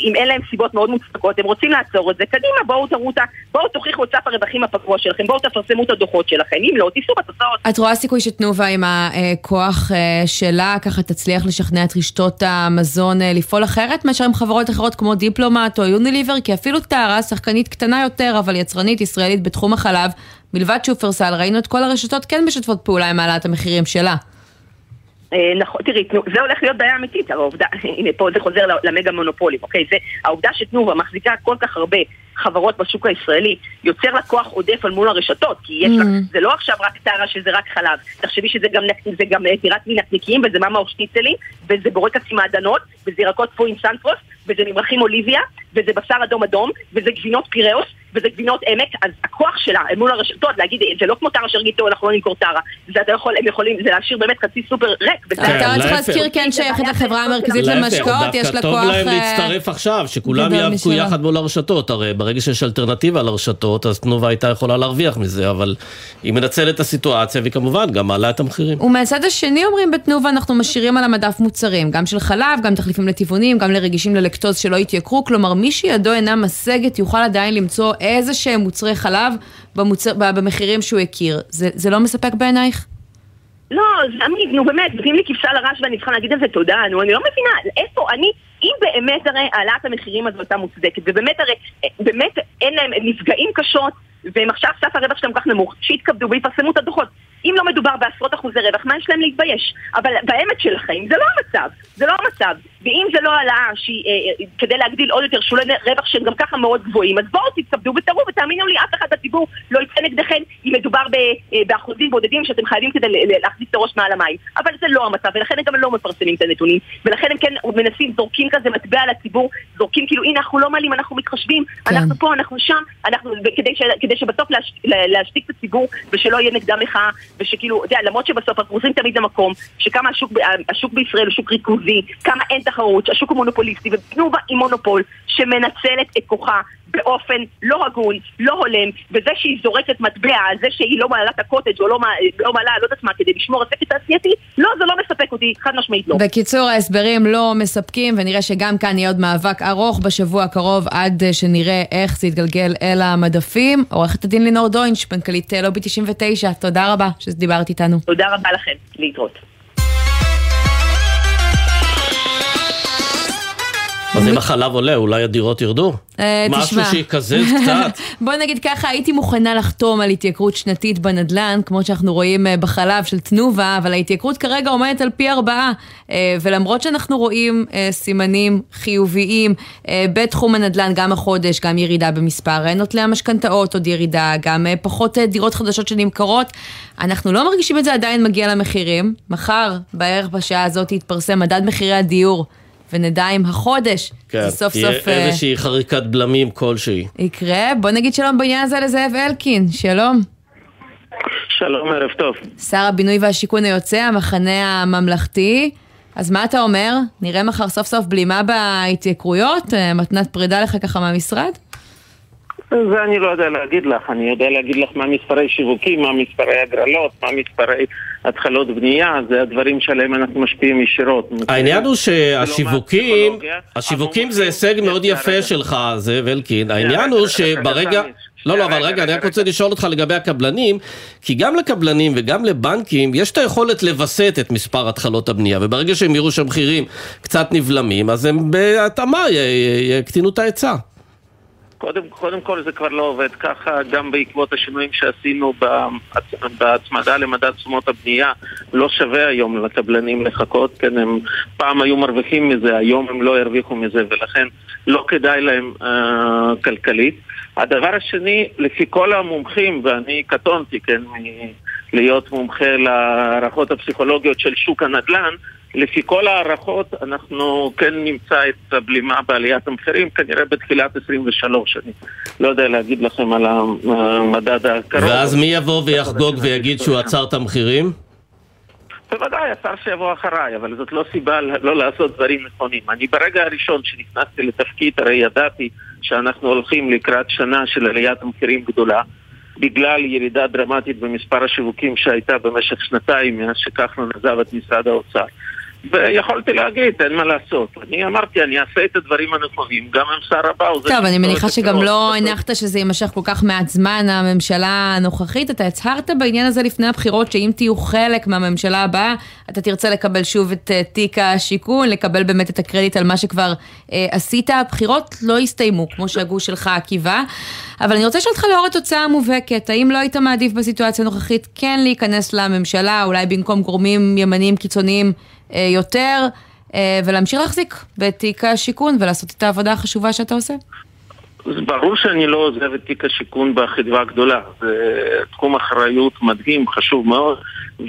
אם אין להם סיבות מאוד מוצדקות, הם רוצים לעצור את זה. קדימה, בואו תראו אותה, בואו תוכיחו את סף הרווחים הפקוע שלכם, בואו תפרסמו את הדוחות שלכם. אם לא, תיסעו בתוצאות. את רואה סיכוי שתנובה עם הכוח שלה, ככה תצליח לשכנע את רשתות המזון לפעול אחרת, מאשר עם חברות אחרות כמו דיפלומט או יוניליבר, כי אפילו טרה, שחקנית קטנה יותר, אבל יצרנית ישראלית בתחום החלב, מלבד שופרסל, ראינו את כל הרשתות כן משתפות פעולה עם העלאת המחירים שלה. נכון, תראי, זה הולך להיות בעיה אמיתית, אבל העובדה, הנה פה זה חוזר למגה מונופולים, אוקיי, זה, העובדה שתנובה מחזיקה כל כך הרבה חברות בשוק הישראלי, יוצר לה כוח עודף על מול הרשתות, כי יש לה, זה לא עכשיו רק טרה שזה רק חלב, תחשבי שזה גם, זה גם טירת מנקניקים, וזה מאמה או שניצלים, וזה בורקס עם העדנות, וזה ירקות פה עם סנטרוס, וזה ממרחים אוליביה, וזה בשר אדום אדום, וזה גבינות פיראוס, וזה גבינות עמק, אז הכוח שלה, הם מול הרשתות, להגיד, זה לא כמו טרה שרגיתו, אנחנו לא נמכור טרה. זה אתה יכול, הם יכולים, זה להשאיר באמת חצי סופר ריק. אתה צריך להזכיר כן שייכת לחברה המרכזית למשקעות, יש לה כוח... דווקא טוב להם להצטרף עכשיו, שכולם יעבקו יחד מול הרשתות. הרי ברגע שיש אלטרנטיבה לרשתות, אז תנובה הייתה יכולה להרוויח מזה, אבל היא מנצלת את הסיטואציה, וכמובן גם מעלה את המחירים. ומהצד השני אומרים בתנובה, אנחנו משאירים על המדף מוצרים, גם של חלב, גם תחליפים לטבעונים, גם לרגישים ללקטוז שלא יתייקרו, כלומר, מי שידו אינה משגת יוכל עדיין למצוא איזה שהם מוצרי חלב במחירים שהוא הכיר. זה לא מספק בעינייך? לא, זמיד, נו באמת, נותנים לי כבשה לרש ואני צריכה להגיד על זה תודה, נו, אני לא מבינה, איפה, אני, אם באמת הרי העלאת המחירים הזו הייתה מוצדקת, ובאמת הרי, באמת אין להם נפגעים קשות, והם עכשיו סף הרווח שלהם כך נמוך, שהתכבדו ויפרסמו את הדוחות. אם לא מדובר בעשרות אחוזי רווח, מה יש להם להתבייש? אבל באמת של החיים, זה לא המצב, זה לא המצב. ואם זה לא העלאה שהיא, אה, כדי להגדיל עוד יותר שולי רווח שהם גם ככה מאוד גבוהים, אז בואו תתכבדו ותראו, ותאמינו לי, אף אחד בציבור לא יצא נגדכם אם מדובר ב, אה, באחוזים בודדים שאתם חייבים כדי להחזיק את הראש מעל המים. אבל זה לא המצב, ולכן הם גם לא מפרסמים את הנתונים, ולכן הם כן מנסים, זורקים כזה מטבע לציבור, זורקים כאילו, הנה, אנחנו לא מעלים, אנחנו מתחשבים, כן. אנחנו פה, אנחנו שם, אנחנו, כדי ש, כדי שבסוף להש, להשתיק את הציבור, ושלא יהיה נגדם לך, ושכאילו, יודע, למרות שבסוף אנחנו עושים תמיד למקום, שכמה השוק, השוק בישראל הוא שוק ריכוזי, כמה אין תחרות, השוק הוא מונופוליסטי, ותנובה היא מונופול שמנצלת את כוחה באופן לא הגון, לא הולם, וזה שהיא זורקת מטבע, זה שהיא לא מעלה את הקוטג' או לא, לא מעלה, לא יודעת מה, כדי לשמור את שקט העשייתי, לא, זה לא מספק אותי, חד משמעית לא. בקיצור, ההסברים לא מספקים, ונראה שגם כאן יהיה עוד מאבק ארוך בשבוע הקרוב, עד שנראה איך זה יתגלגל אל המדפים. עורכת הדין לינור דויץ, מנכ"לית לובי תשעים ותשע, תודה רבה שדיברת איתנו. תודה רבה לכם, להתראות. אז אם החלב עולה, אולי הדירות ירדו? משהו שיקזז קצת. בוא נגיד ככה, הייתי מוכנה לחתום על התייקרות שנתית בנדלן, כמו שאנחנו רואים בחלב של תנובה, אבל ההתייקרות כרגע עומדת על פי ארבעה, ולמרות שאנחנו רואים סימנים חיוביים בתחום הנדלן, גם החודש, גם ירידה במספר נוטלי המשכנתאות, עוד ירידה, גם פחות דירות חדשות שנמכרות, אנחנו לא מרגישים את זה עדיין מגיע למחירים. מחר, בערך בשעה הזאת, יתפרסם מדד מחירי הדיור. ונדע אם החודש, כן, זה סוף סוף... תהיה איזושהי חריקת בלמים כלשהי. יקרה, בוא נגיד שלום בעניין הזה לזאב אלקין, שלום. שלום, ערב טוב. שר הבינוי והשיקון היוצא, המחנה הממלכתי, אז מה אתה אומר? נראה מחר סוף סוף בלימה בהתייקרויות, מתנת פרידה לך ככה מהמשרד? זה אני לא יודע להגיד לך, אני יודע להגיד לך מה מספרי שיווקים, מה מספרי הגרלות, מה מספרי התחלות בנייה, זה הדברים שעליהם אנחנו משפיעים ישירות. העניין הוא שהשיווקים, השיווקים זה הישג מאוד יפה שלך, זאב אלקין, העניין הוא שברגע... לא, לא, אבל רגע, אני רק רוצה לשאול אותך לגבי הקבלנים, כי גם לקבלנים וגם לבנקים יש את היכולת לבסט את מספר התחלות הבנייה, וברגע שהם יראו שהמחירים קצת נבלמים, אז הם בהתאמה יקטינו את ההיצע. קודם, קודם כל זה כבר לא עובד ככה, גם בעקבות השינויים שעשינו בהצמדה למדד תשומות הבנייה, לא שווה היום לקבלנים לחכות, כן, הם פעם היו מרוויחים מזה, היום הם לא הרוויחו מזה, ולכן לא כדאי להם אה, כלכלית. הדבר השני, לפי כל המומחים, ואני קטונתי, כן, להיות מומחה להערכות הפסיכולוגיות של שוק הנדל"ן, לפי כל הערכות אנחנו כן נמצא את הבלימה בעליית המחירים, כנראה בתחילת עשרים ושלוש, אני לא יודע להגיד לכם על המדד הקרוב. ואז מי יבוא ויחגוג ויגיד שהוא עצר את המחירים? בוודאי, עצר שיבוא אחריי, אבל זאת לא סיבה לא לעשות דברים נכונים. אני ברגע הראשון שנכנסתי לתפקיד, הרי ידעתי שאנחנו הולכים לקראת שנה של עליית המחירים גדולה, בגלל ירידה דרמטית במספר השיווקים שהייתה במשך שנתיים, מאז שכחלון עזב את משרד האוצר. ויכולתי להגיד, אין מה לעשות. אני אמרתי, אני אעשה את הדברים הנכונים, גם עם שר הבאו. טוב, אני מניחה שגם לא הנחת שזה יימשך כל כך מעט זמן, הממשלה הנוכחית. אתה הצהרת בעניין הזה לפני הבחירות, שאם תהיו חלק מהממשלה הבאה, אתה תרצה לקבל שוב את תיק השיקון, לקבל באמת את הקרדיט על מה שכבר עשית. הבחירות לא הסתיימו, כמו שהגוש שלך עקיבה. אבל אני רוצה לשאול אותך לאור התוצאה המובהקת, האם לא היית מעדיף בסיטואציה הנוכחית כן להיכנס לממשלה, אולי במקום גורמים ימניים קיצוניים יותר, ולהמשיך להחזיק בתיק השיקון ולעשות את העבודה החשובה שאתה עושה? ברור שאני לא עוזב את תיק השיקון בחדווה הגדולה. זה תחום אחריות מדהים, חשוב מאוד,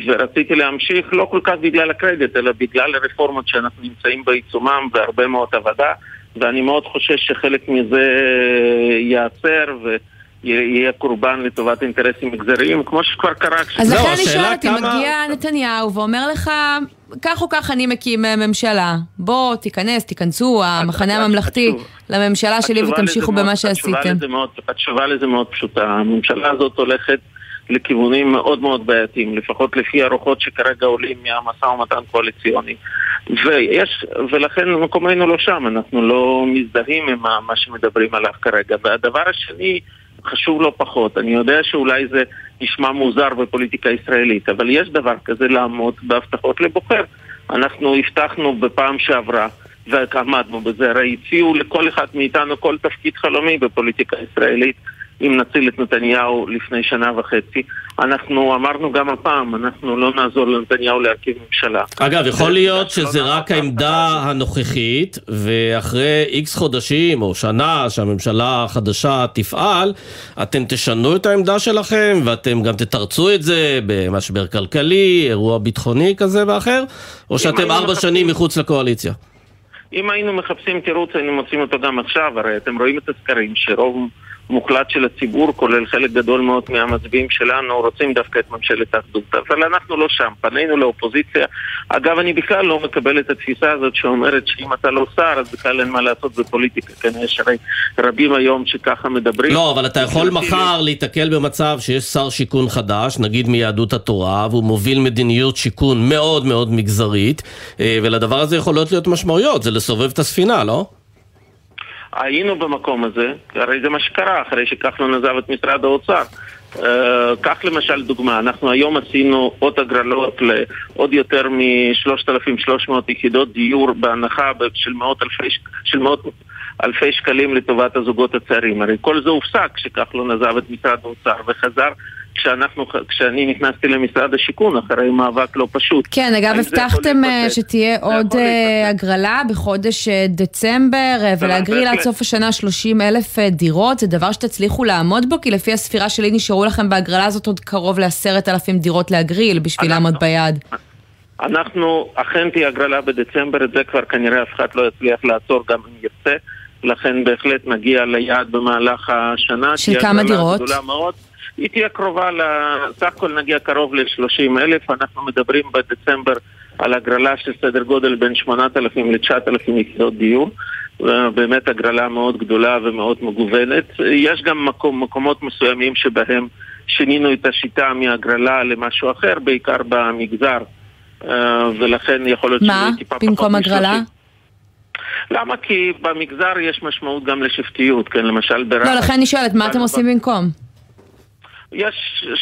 ורציתי להמשיך לא כל כך בגלל הקרדיט, אלא בגלל הרפורמות שאנחנו נמצאים בעיצומם והרבה מאוד עבודה, ואני מאוד חושש שחלק מזה יעצר ו... יהיה קורבן לטובת אינטרסים מגזריים, כמו שכבר קרה. אז לכן אני שואלתי, מגיע נתניהו ואומר לך, כך או כך אני מקים ממשלה, בוא תיכנס, תיכנסו, המחנה הממלכתי לממשלה שלי ותמשיכו במה שעשיתם. התשובה לזה מאוד פשוטה, הממשלה הזאת הולכת לכיוונים מאוד מאוד בעייתיים, לפחות לפי הרוחות שכרגע עולים מהמשא ומתן קואליציוני. ויש, ולכן מקומנו לא שם, אנחנו לא מזדהים עם מה שמדברים עליו כרגע. והדבר השני, חשוב לא פחות. אני יודע שאולי זה נשמע מוזר בפוליטיקה הישראלית, אבל יש דבר כזה לעמוד בהבטחות לבוחר. אנחנו הבטחנו בפעם שעברה, ועמדנו בזה, הרי הציעו לכל אחד מאיתנו כל תפקיד חלומי בפוליטיקה הישראלית, אם נציל את נתניהו לפני שנה וחצי. אנחנו אמרנו גם הפעם, אנחנו לא נעזור לנתניהו להרכיב ממשלה. אגב, יכול להיות שזה רק העמדה הנוכחית, ואחרי איקס חודשים או שנה שהממשלה החדשה תפעל, אתם תשנו את העמדה שלכם, ואתם גם תתרצו את זה במשבר כלכלי, אירוע ביטחוני כזה ואחר, או שאתם ארבע שנים מחוץ לקואליציה? אם היינו מחפשים תירוץ, היינו מוצאים אותו גם עכשיו, הרי אתם רואים את הסקרים שרוב... מוקלט של הציבור, כולל חלק גדול מאוד מהמצביעים שלנו, רוצים דווקא את ממשלת האחדות. אבל אנחנו לא שם, פנינו לאופוזיציה. אגב, אני בכלל לא מקבל את התפיסה הזאת שאומרת שאם אתה לא שר, אז בכלל אין מה לעשות בפוליטיקה. כנראה שרי רבים היום שככה מדברים. לא, אבל אתה יכול מחר להתקל במצב שיש שר שיקון חדש, נגיד מיהדות התורה, והוא מוביל מדיניות שיקון מאוד מאוד מגזרית, ולדבר הזה יכולות להיות משמעויות, זה לסובב את הספינה, לא? היינו במקום הזה, הרי זה מה שקרה, אחרי שכחלון עזב את משרד האוצר. כך למשל דוגמה, אנחנו היום עשינו עוד הגרלות לעוד יותר מ-שלושת אלפים ושלוש מאות יחידות דיור בהנחה של מאות אלפי של מאות אלפי שקלים לטובת הזוגות הצעירים. הרי כל זה הופסק כשכחלון עזב את משרד האוצר וחזר כשאנחנו, כשאני נכנסתי למשרד השיכון אחרי מאבק לא פשוט. כן, אגב, הבטחתם שתהיה עוד הגרלה בחודש דצמבר, ולהגריל עד סוף השנה שלושים אלף דירות. זה דבר שתצליחו לעמוד בו, כי לפי הספירה שלי נשארו לכם בהגרלה הזאת עוד קרוב לעשרת אלפים דירות להגריל בשביל לעמוד ביד. אנחנו, אכן תהיה הגרלה בדצמבר, את זה כבר כנראה אף אחד לא יצליח לעצור גם אם ירצה, לכן בהחלט נגיע ליעד במהלך השנה. של כמה דירות? היא תהיה קרובה, סך הכל נגיע קרוב ל-שלושים אלף, אנחנו מדברים בדצמבר על הגרלה של סדר גודל בין שמונת אלפים ל-תשעת אלפים יחידות דיור, באמת הגרלה מאוד גדולה ומאוד מגוונת, יש גם מקום, מקומות מסוימים שבהם שינינו את השיטה מהגרלה למשהו אחר, בעיקר במגזר, ולכן יכול להיות מה? במקום הגרלה? למה? כי במגזר יש משמעות גם לשבטיות, כן, למשל ברק... לא, לכן אני שואלת, מה אתם עושים במקום? יש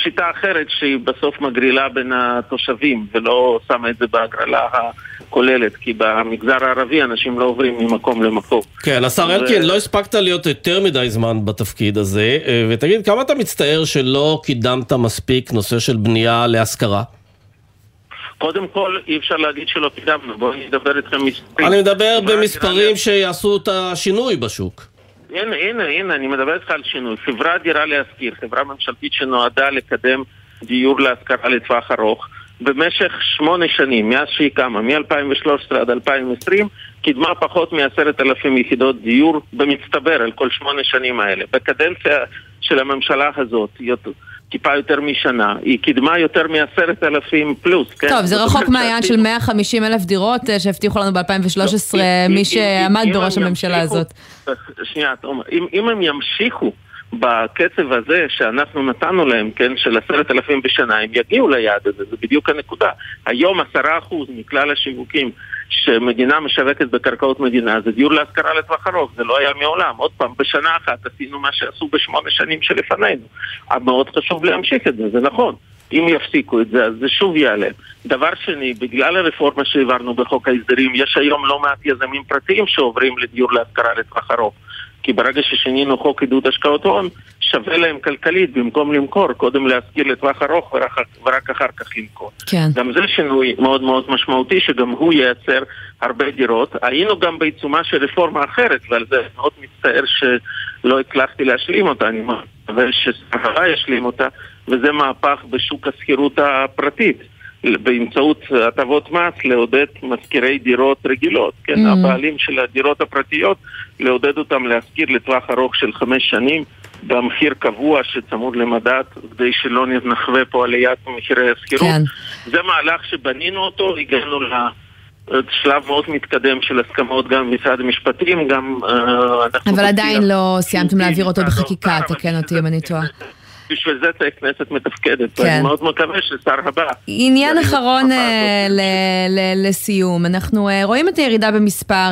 שיטה אחרת שהיא בסוף מגרילה בין התושבים ולא שמה את זה בהגרלה הכוללת, כי במגזר הערבי אנשים לא עוברים ממקום למקום. כן, השר אלקין, לא הספקת להיות יותר מדי זמן בתפקיד הזה, ותגיד, כמה אתה מצטער שלא קידמת מספיק נושא של בנייה להשכרה? קודם כל, אי אפשר להגיד שלא קידמנו, בואו נדבר איתכם מספרים. אני מדבר במספרים שיעשו את השינוי בשוק. הנה, הנה, הנה, אני מדבר איתך על שינוי. חברה דירה להשכיר, חברה ממשלתית שנועדה לקדם דיור להשכרה לטווח ארוך. במשך שמונה שנים, מאז שהיא קמה, מ-אלפיים ושלוש עשרה עד אלפיים ועשרים, קידמה פחות מ-עשרת אלפים יחידות דיור במצטבר על כל שמונה שנים האלה. בקדנציה של הממשלה הזאת, טיפה יותר משנה, היא קידמה יותר מ-עשרת אלפים פלוס. טוב, כן? זה רחוק מהיעד של מאה וחמישים אלף דירות שהבטיחו לנו ב-אלפיים ושלוש עשרה, מי אם, שעמד אם בראש הממשלה ימשיכו, הזאת. שנייה, תומר, אם, אם הם ימשיכו בקצב הזה שאנחנו נתנו להם, כן, של עשרת אלפים בשנה, הם יגיעו ליעד הזה, זה בדיוק הנקודה. היום עשרה אחוז מכלל השיווקים שמדינה משווקת בקרקעות מדינה, זה דיור להשכרה לטווח ארוך, זה לא היה מעולם. עוד פעם, בשנה אחת עשינו מה שעשו בשמונה שנים שלפנינו. מאוד חשוב להמשיך את זה, זה נכון. אם יפסיקו את זה, אז זה שוב יעלה. דבר שני, בגלל הרפורמה שהעברנו בחוק ההסדרים, יש היום לא מעט יזמים פרטיים שעוברים לדיור להשכרה לטווח ארוך. כי ברגע ששינינו חוק עידוד השקעות הון, שווה להם כלכלית במקום למכור, קודם להשכיר לטווח ארוך ורק אחר כך למכור. כן. גם זה שינוי מאוד מאוד משמעותי, שגם הוא ייצר הרבה דירות. היינו גם בעיצומה של רפורמה אחרת, ועל זה מאוד מצטער שלא הצלחתי להשלים אותה, אני מקווה שספרה ישלים אותה, וזה מהפך בשוק השכירות הפרטית, באמצעות הטבות מס לעודד משכירי דירות רגילות, כן? Mm. הבעלים של הדירות הפרטיות, לעודד אותם להשכיר לטווח ארוך של חמש שנים, במחיר קבוע שצמוד למדד, כדי שלא נחווה פה עליית מחירי השכירות. כן. זה מהלך שבנינו אותו, הגענו לה... שלב מאוד מתקדם של הסכמות גם מצד המשפטים, גם... אבל עדיין לא סיימתם להעביר אותו בחקיקה, תקן אותי אם אני טועה. בשביל זה זה הכנסת מתפקדת, ואני מאוד מקווה ששר הבא. עניין אחרון לסיום, אנחנו רואים את הירידה במספר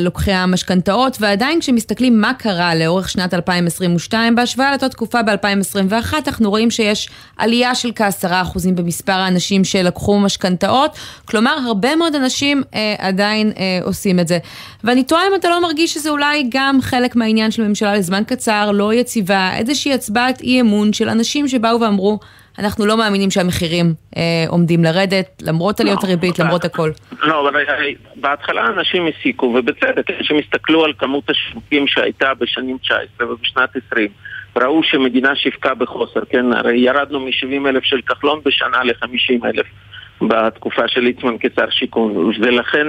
לוקחי המשכנתאות, ועדיין כשמסתכלים מה קרה לאורך שנת אלפיים עשרים ושתיים, בהשוואה לאותה תקופה ב-אלפיים עשרים ואחת, אנחנו רואים שיש עלייה של כ-עשרה אחוז במספר האנשים שלקחו משכנתאות, כלומר הרבה מאוד אנשים עדיין עושים את זה. ואני טועה אם אתה לא מרגיש שזה אולי גם חלק מהעניין של ממשלה לזמן קצר, לא יציבה, איזושהי הצבעת אי אמון של אנשים שבאו ואמרו, אנחנו לא מאמינים שהמחירים אה, עומדים לרדת, למרות עליות לא, הריבית, למרות הכל. לא, אבל בהתחלה אנשים הסיקו, ובצדק, אנשים הסתכלו על כמות השיווקים שהייתה בשנים תשע עשרה ובשנת עשרים, ראו שמדינה שיווקה בחוסר, כן? הרי ירדנו מ-שבעים אלף של כחלון בשנה ל-חמישים אלף. בתקופה של ליצמן כשר שיכון, ולכן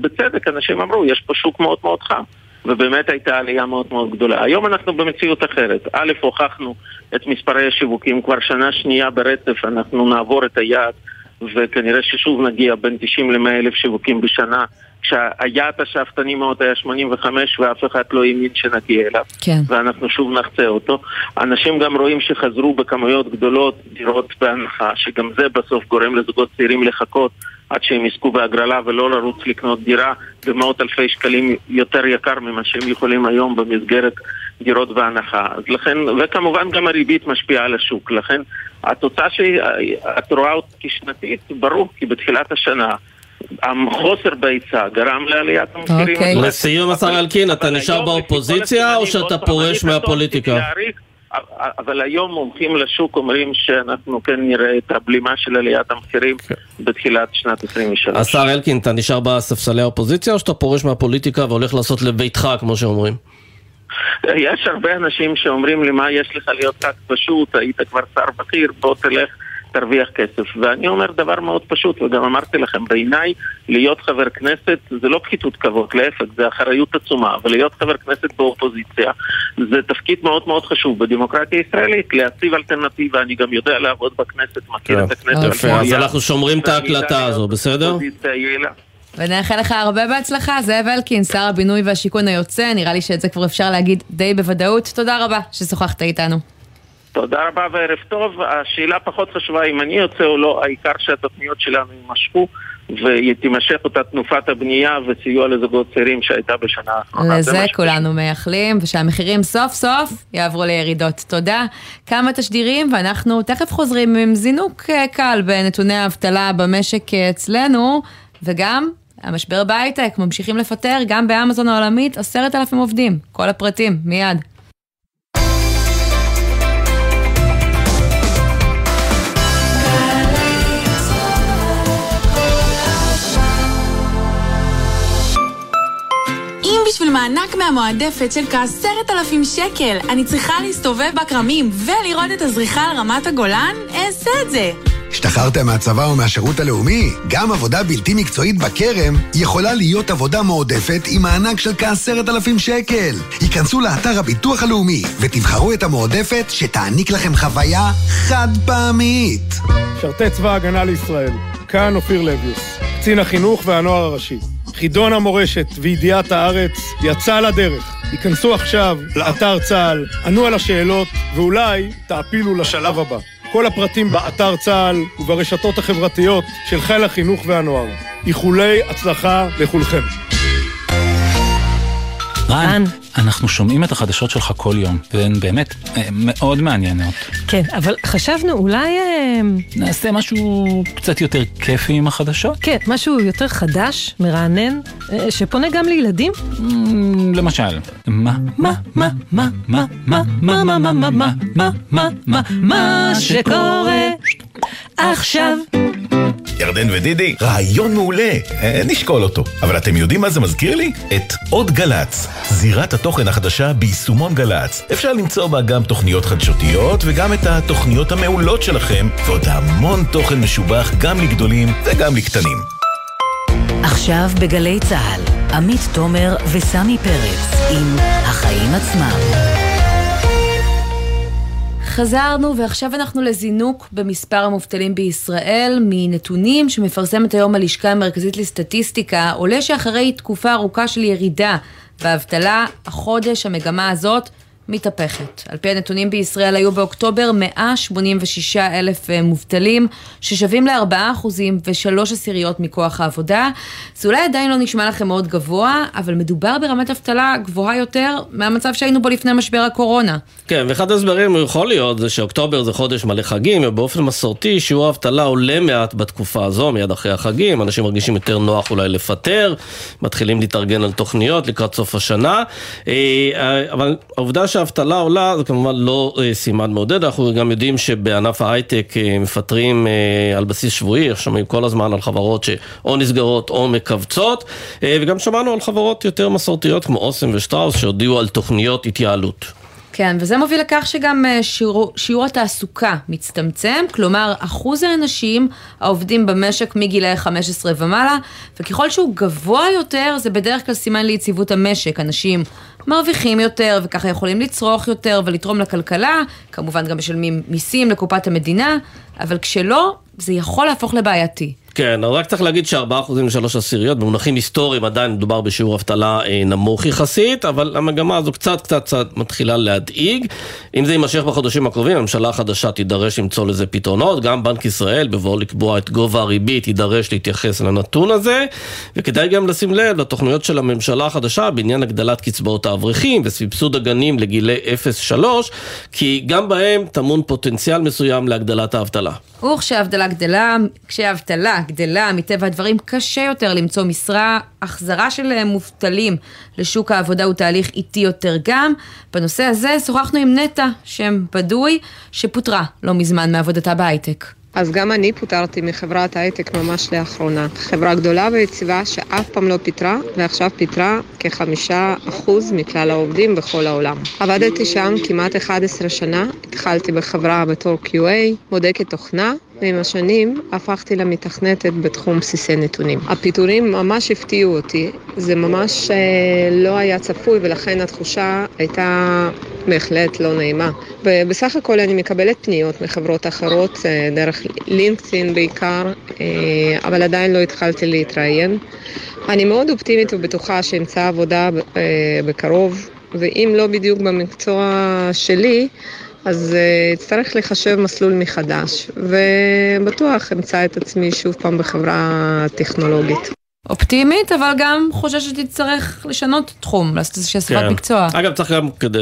בצדק אנשים אמרו, יש פה שוק מאוד מאוד חם, ובאמת הייתה עלייה מאוד מאוד גדולה. היום אנחנו במציאות אחרת. א', הוכחנו את מספרי השיווקים, כבר שנה שנייה ברצף אנחנו נעבור את היעד, וכנראה ששוב נגיע בין תשעים למאה אלף שיווקים בשנה, כשהיעד השאפתני מאוד היה שמונים וחמש ואף אחד לא האמין שנגיע אליו. כן. ואנחנו שוב נחצה אותו. אנשים גם רואים שחזרו בכמויות גדולות דירות בהנחה, שגם זה בסוף גורם לזוגות צעירים לחכות עד שהם יסקו בהגרלה ולא לרוץ לקנות דירה במאות אלפי שקלים יותר יקר ממה שהם יכולים היום במסגרת דירות בהנחה. אז לכן, וכמובן גם הריבית משפיעה על השוק. לכן התוצאה שאת רואה אותה כשנתית, ברור, כי בתחילת השנה החוסר בהיצע גרם לעליית המחירים. לסיום, השר אלקין, אתה נשאר באופוזיציה או שאתה פורש מהפוליטיקה? אבל היום מומחים לשוק אומרים שאנחנו כן נראה את הבלימה של עליית המחירים בתחילת שנת עשרים ושלוש. השר אלקין, אתה נשאר בספסלי האופוזיציה או שאתה פורש מהפוליטיקה והולך לעשות לביתך, כמו שאומרים? יש הרבה אנשים שאומרים לי, מה יש לך להיות רק פשוט, היית כבר שר בכיר, בוא תלך תרוויח כסף. ואני אומר דבר מאוד פשוט, וגם אמרתי לכם, בעיניי להיות חבר כנסת זה לא פחיתות כבוד, להפך, זה אחריות עצומה, ולהיות חבר כנסת באופוזיציה זה תפקיד מאוד מאוד חשוב בדמוקרטיה הישראלית, להציב אלטרנטיבה. אני גם יודע לעבוד בכנסת, מכיר את הכנסת. אז אנחנו שומרים את ההקלטה הזו, בסדר? ונאחל לך הרבה בהצלחה, זאב אלקין, שר הבינוי והשיכון היוצא, נראה לי שאת זה כבר אפשר להגיד די בוודאות. תודה רבה ששוחחת איתנו. תודה רבה וערב טוב. השאלה פחות חשובה אם אני יוצא או לא, העיקר שהתוכניות שלנו יימשכו ותימשך אותה תנופת הבנייה וסיוע לזוגות צעירים שהייתה בשנה האחרונה. לזה כולנו מייחלים, ושהמחירים סוף סוף יעברו לירידות. תודה. כמה תשדירים ואנחנו תכף חוזרים עם זינוק קל בנתוני האבטלה במשק אצלנו, וגם המשבר בהייטק, ממשיכים לפטר גם באמזון העולמית עשרת אלפים עובדים. כל הפרטים מיד. בשביל מענק מהמועדפת של כעשרת אלפים שקל אני צריכה להסתובב בקרמים ולראות את הזריחה על רמת הגולן? אעשה את זה! השתחררתם מהצבא או מהשירות הלאומי? גם עבודה בלתי מקצועית בקרם יכולה להיות עבודה מועדפת עם מענק של כעשרת אלפים שקל. היכנסו לאתר הביטוח הלאומי ותבחרו את המועדפת שתעניק לכם חוויה חד פעמית. שרתי צבא הגנה לישראל, כאן אופיר לביוס, קצין החינוך והנוער הראשי. חידון המורשת וידיעת הארץ יצא לדרך. ייכנסו עכשיו לאתר צה"ל, ענו על השאלות, ואולי תעפילו לשלב הבא. כל הפרטים באתר צה"ל וברשתות החברתיות של חיל החינוך והנוער. איחולי הצלחה לכולכם. רן, אנחנו שומעים את החדשות שלך כל יום, והן באמת מאוד מעניינות. כן, אבל חשבנו אולי נעשה משהו קצת יותר כיפי עם החדשות. כן, משהו יותר חדש, מרענן, שפונה גם לילדים. למשל, מה, מה, מה, מה, מה, מה, מה, מה, מה, מה, מה, מה, מה, מה, מה שקורה עכשיו. ירדן ודידי, רעיון מעולה, נשקול אותו. אבל אתם יודעים מה זה מזכיר לי? את עוד גלץ, זירת התוכן החדשה ביישומון גלץ. אפשר למצוא בה גם תוכניות חדשותיות וגם את התוכניות המעולות שלכם, ועוד המון תוכן משובח גם לגדולים וגם לקטנים. עכשיו בגלי צהל, עמית תומר וסמי פרץ עם החיים עצמם. חזרנו, ועכשיו אנחנו לזינוק במספר המובטלים בישראל. מנתונים שמפרסמת היום הלשכה המרכזית לסטטיסטיקה, עולה שאחרי תקופה ארוכה של ירידה והאבטלה, החודש המגמה הזאת מתהפכת. על פי הנתונים בישראל היו באוקטובר מאה שמונים ושישה אלף מובטלים, ששווים ל-ארבעה אחוז ושלוש עשיריות מכוח העבודה. זה אולי עדיין לא נשמע לכם מאוד גבוה, אבל מדובר ברמת אבטלה גבוהה יותר מהמצב שהיינו בו לפני משבר הקורונה. כן, ואחד הסברים יכול להיות זה שאוקטובר זה חודש מלא חגים, ובאופן מסורתי שיעור האבטלה עולה מעט בתקופה הזו, מיד אחרי החגים. אנשים מרגישים יותר נוח אולי לפטר, מתחילים להתארגן על תוכניות לקראת סוף השנה. אבל העובדה שהאבטלה עולה, זה כמובן לא סימן מעודד. אנחנו גם יודעים שבענף ההייטק מפטרים על בסיס שבועי, שומעים כל הזמן על חברות שאו נסגרות או מקבצות, וגם שמענו על חברות יותר מסורתיות כמו אוסם ושטראוס שהודיעו על תוכניות התייעלות. כן, וזה מוביל לכך שגם שיעור, שיעור התעסוקה מצטמצם, כלומר אחוז האנשים העובדים במשק מגילי חמש עשרה ומעלה, וככל שהוא גבוה יותר, זה בדרך כלל סימן ליציבות המשק. אנשים מרוויחים יותר, וככה יכולים לצרוך יותר ולתרום לכלכלה, כמובן גם משלמים מיסים לקופת המדינה, אבל כשלא, זה יכול להפוך לבעייתי. כן, אבל רק צריך להגיד שארבעה אחוזים לשלוש עשיריות, במונחים היסטוריים עדיין דובר בשיעור אבטלה נמוך יחסית, אבל המגמה הזו קצת קצת קצת מתחילה להדאיג. אם זה יימשך בחודשים הקרובים, הממשלה החדשה תידרש למצוא לזה פתרונות, גם בנק ישראל בבואו לקבוע את גובה הריבית יידרש להתייחס לנתון הזה, וכדאי גם לשים לב לתוכניות של הממשלה החדשה בעניין הגדלת קצבאות האברכים וסבסוד הגנים לגילי אפס עד שלוש, כי גם בהם טמון פוטנציאל מסוים להגדלת האבטלה. וכשהאבטלה גדלה, כשהאבטלה גדלה, מטבע הדברים קשה יותר למצוא משרה, החזרה של מובטלים לשוק העבודה הוא תהליך איטי יותר גם. בנושא הזה שוחחנו עם נטה, שם בדוי, שפוטרה לא מזמן מעבודתה בהייטק. אז גם אני פוטרתי מחברת הייטק ממש לאחרונה. חברה גדולה ויציבה שאף פעם לא פיטרה, ועכשיו פיטרה כחמישה אחוז מכלל העובדים בכל העולם. עבדתי שם כמעט אחת עשרה שנה, התחלתי בחברה בתור קיו איי, בודקת תוכנה, ועם השנים הפכתי למתכנתת בתחום בסיסי נתונים. הפיטורים ממש הפתיעו אותי, זה ממש לא היה צפוי, ולכן התחושה הייתה בהחלט לא נעימה. ובסך הכל אני מקבלת פניות מחברות אחרות, דרך לינקדאין בעיקר, אבל עדיין לא התחלתי להתראיין. אני מאוד אופטימית ובטוחה שאמצא עבודה בקרוב, ואם לא בדיוק במקצוע שלי, אז צריך לחשב מסלול מחדש, ובטוח אמצא את עצמי שוב פעם בחברה טכנולוגית. אופטימית, אבל גם חושש שתצטרך לשנות תחום, שיספת מקצוע. אגב, צריך גם כדי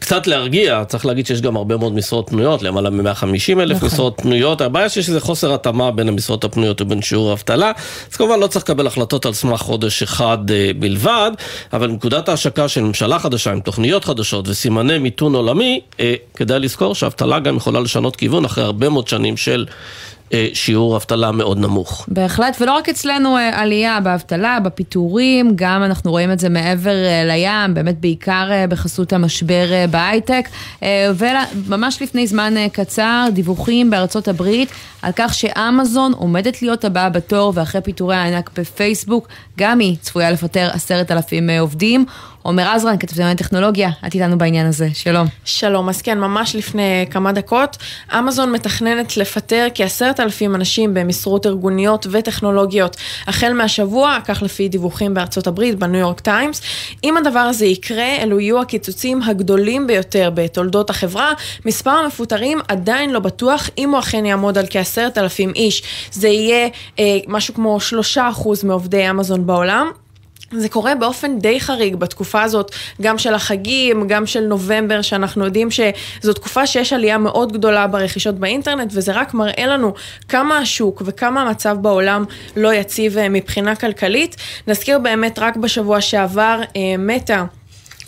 קצת להרגיע, צריך להגיד שיש גם הרבה מאוד משרות פנויות, למעלה מ-מאה וחמישים אלף משרות פנויות. הבעיה שיש איזה חוסר התאמה בין המשרות הפנויות ובין שיעור האבטלה, אז כמובן לא צריך לקבל החלטות על סמך חודש אחד בלבד, אבל נקודת ההשקה של ממשלה חדשה עם תוכניות חדשות וסימני מיתון עולמי, כדאי לזכור שהאבטלה גם יכולה לשנות כיוון אחרי הרבה מאוד שנים של שיעור אבטלה מאוד נמוך. בהחלט, ולא רק אצלנו עלייה באבטלה, בפיטורים, גם אנחנו רואים את זה מעבר לים, באמת בעיקר בחסות המשבר בהייטק, וממש לפני זמן קצר, דיווחים בארצות הברית, על כך שאמזון עומדת להיות הבאה בתור, ואחרי פיטורי הענק בפייסבוק, גם היא צפויה לפטר עשרת אלפים עובדים. עומר עזרן, כתבתנו טכנולוגיה, את איתנו בעניין הזה, שלום. שלום, אז כן, ממש לפני כמה דקות, אמזון מתכננת לפטר כעשרת אלפים אנשים במשרות ארגוניות וטכנולוגיות, החל מהשבוע, כך לפי דיווחים בארצות הברית, בניו יורק טיימס. אם הדבר הזה יקרה, אלו יהיו הקיצוצים הגדולים ביותר בתולדות החברה, מספר המפוטרים עדיין לא בטוח, אם הוא אכן יעמוד על כעשרת אלפים איש, זה יהיה אה, משהו כמו שלושה אחוז מעובדי אמזון בעולם, זה קורה באופן די חריג בתקופה הזאת, גם של החגים, גם של נובמבר, שאנחנו יודעים שזו תקופה שיש עלייה מאוד גדולה ברכישות באינטרנט, וזה רק מראה לנו כמה השוק וכמה המצב בעולם לא יציב מבחינה כלכלית. נזכיר באמת רק בשבוע שעבר, מטא,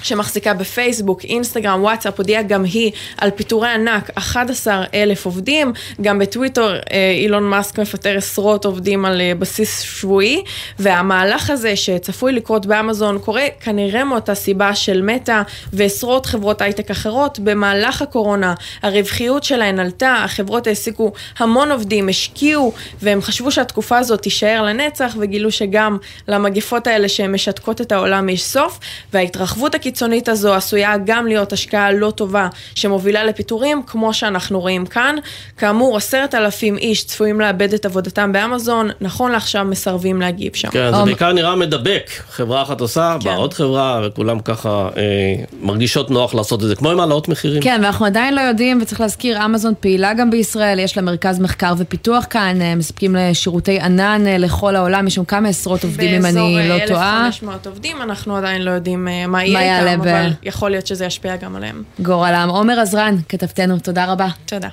שמחזיקה בפייסבוק, אינסטגרם, וואטסאפ, הודיעה גם היא על פיטורי ענק אחד עשר אלף עובדים, גם בטוויטר אילון מאסק מפטר עשרות עובדים על בסיס שבועי, והמהלך הזה שצפוי לקרות באמזון קורה כנראה מאותה סיבה של מטא ועשרות חברות הייטק אחרות. במהלך הקורונה הרווחיות שלהן עלתה, החברות העסיקו המון עובדים, השקיעו, והם חשבו שהתקופה הזאת תישאר לנצח, וגילו שגם למגפות האלה שהן משתקות את העולם יש סוף, וההתרחבות הקיצונית הזו עשויה גם להיות השקעה לא טובה שמובילה לפיטורים כמו שאנחנו רואים כאן. כאמור, עשרת אלפים איש צפויים לאבד את עבודתם באמזון, נכון לעכשיו מסרבים להגיב שם. כן, זה בעיקר נראה מדבק, חברה אחת עושה, באה עוד חברה, וכולם ככה מרגישות נוח לעשות את זה, כמו עם העלאות מחירים. כן, ואנחנו עדיין לא יודעים, וצריך להזכיר, אמזון פעילה גם בישראל, יש לה מרכז מחקר ופיתוח כאן, מספקים לשירותי ענן לכל העולם, יש שם כמה עשרות עובדים אם אני לא טועה. אלף וחמש מאות עובדים, אנחנו עדיין לא יודעים מה יהיה. גם, אבל יכול להיות שזה ישפיע גם עליהם. גורלם. עומר עזרן, כתבתנו, תודה רבה. תודה.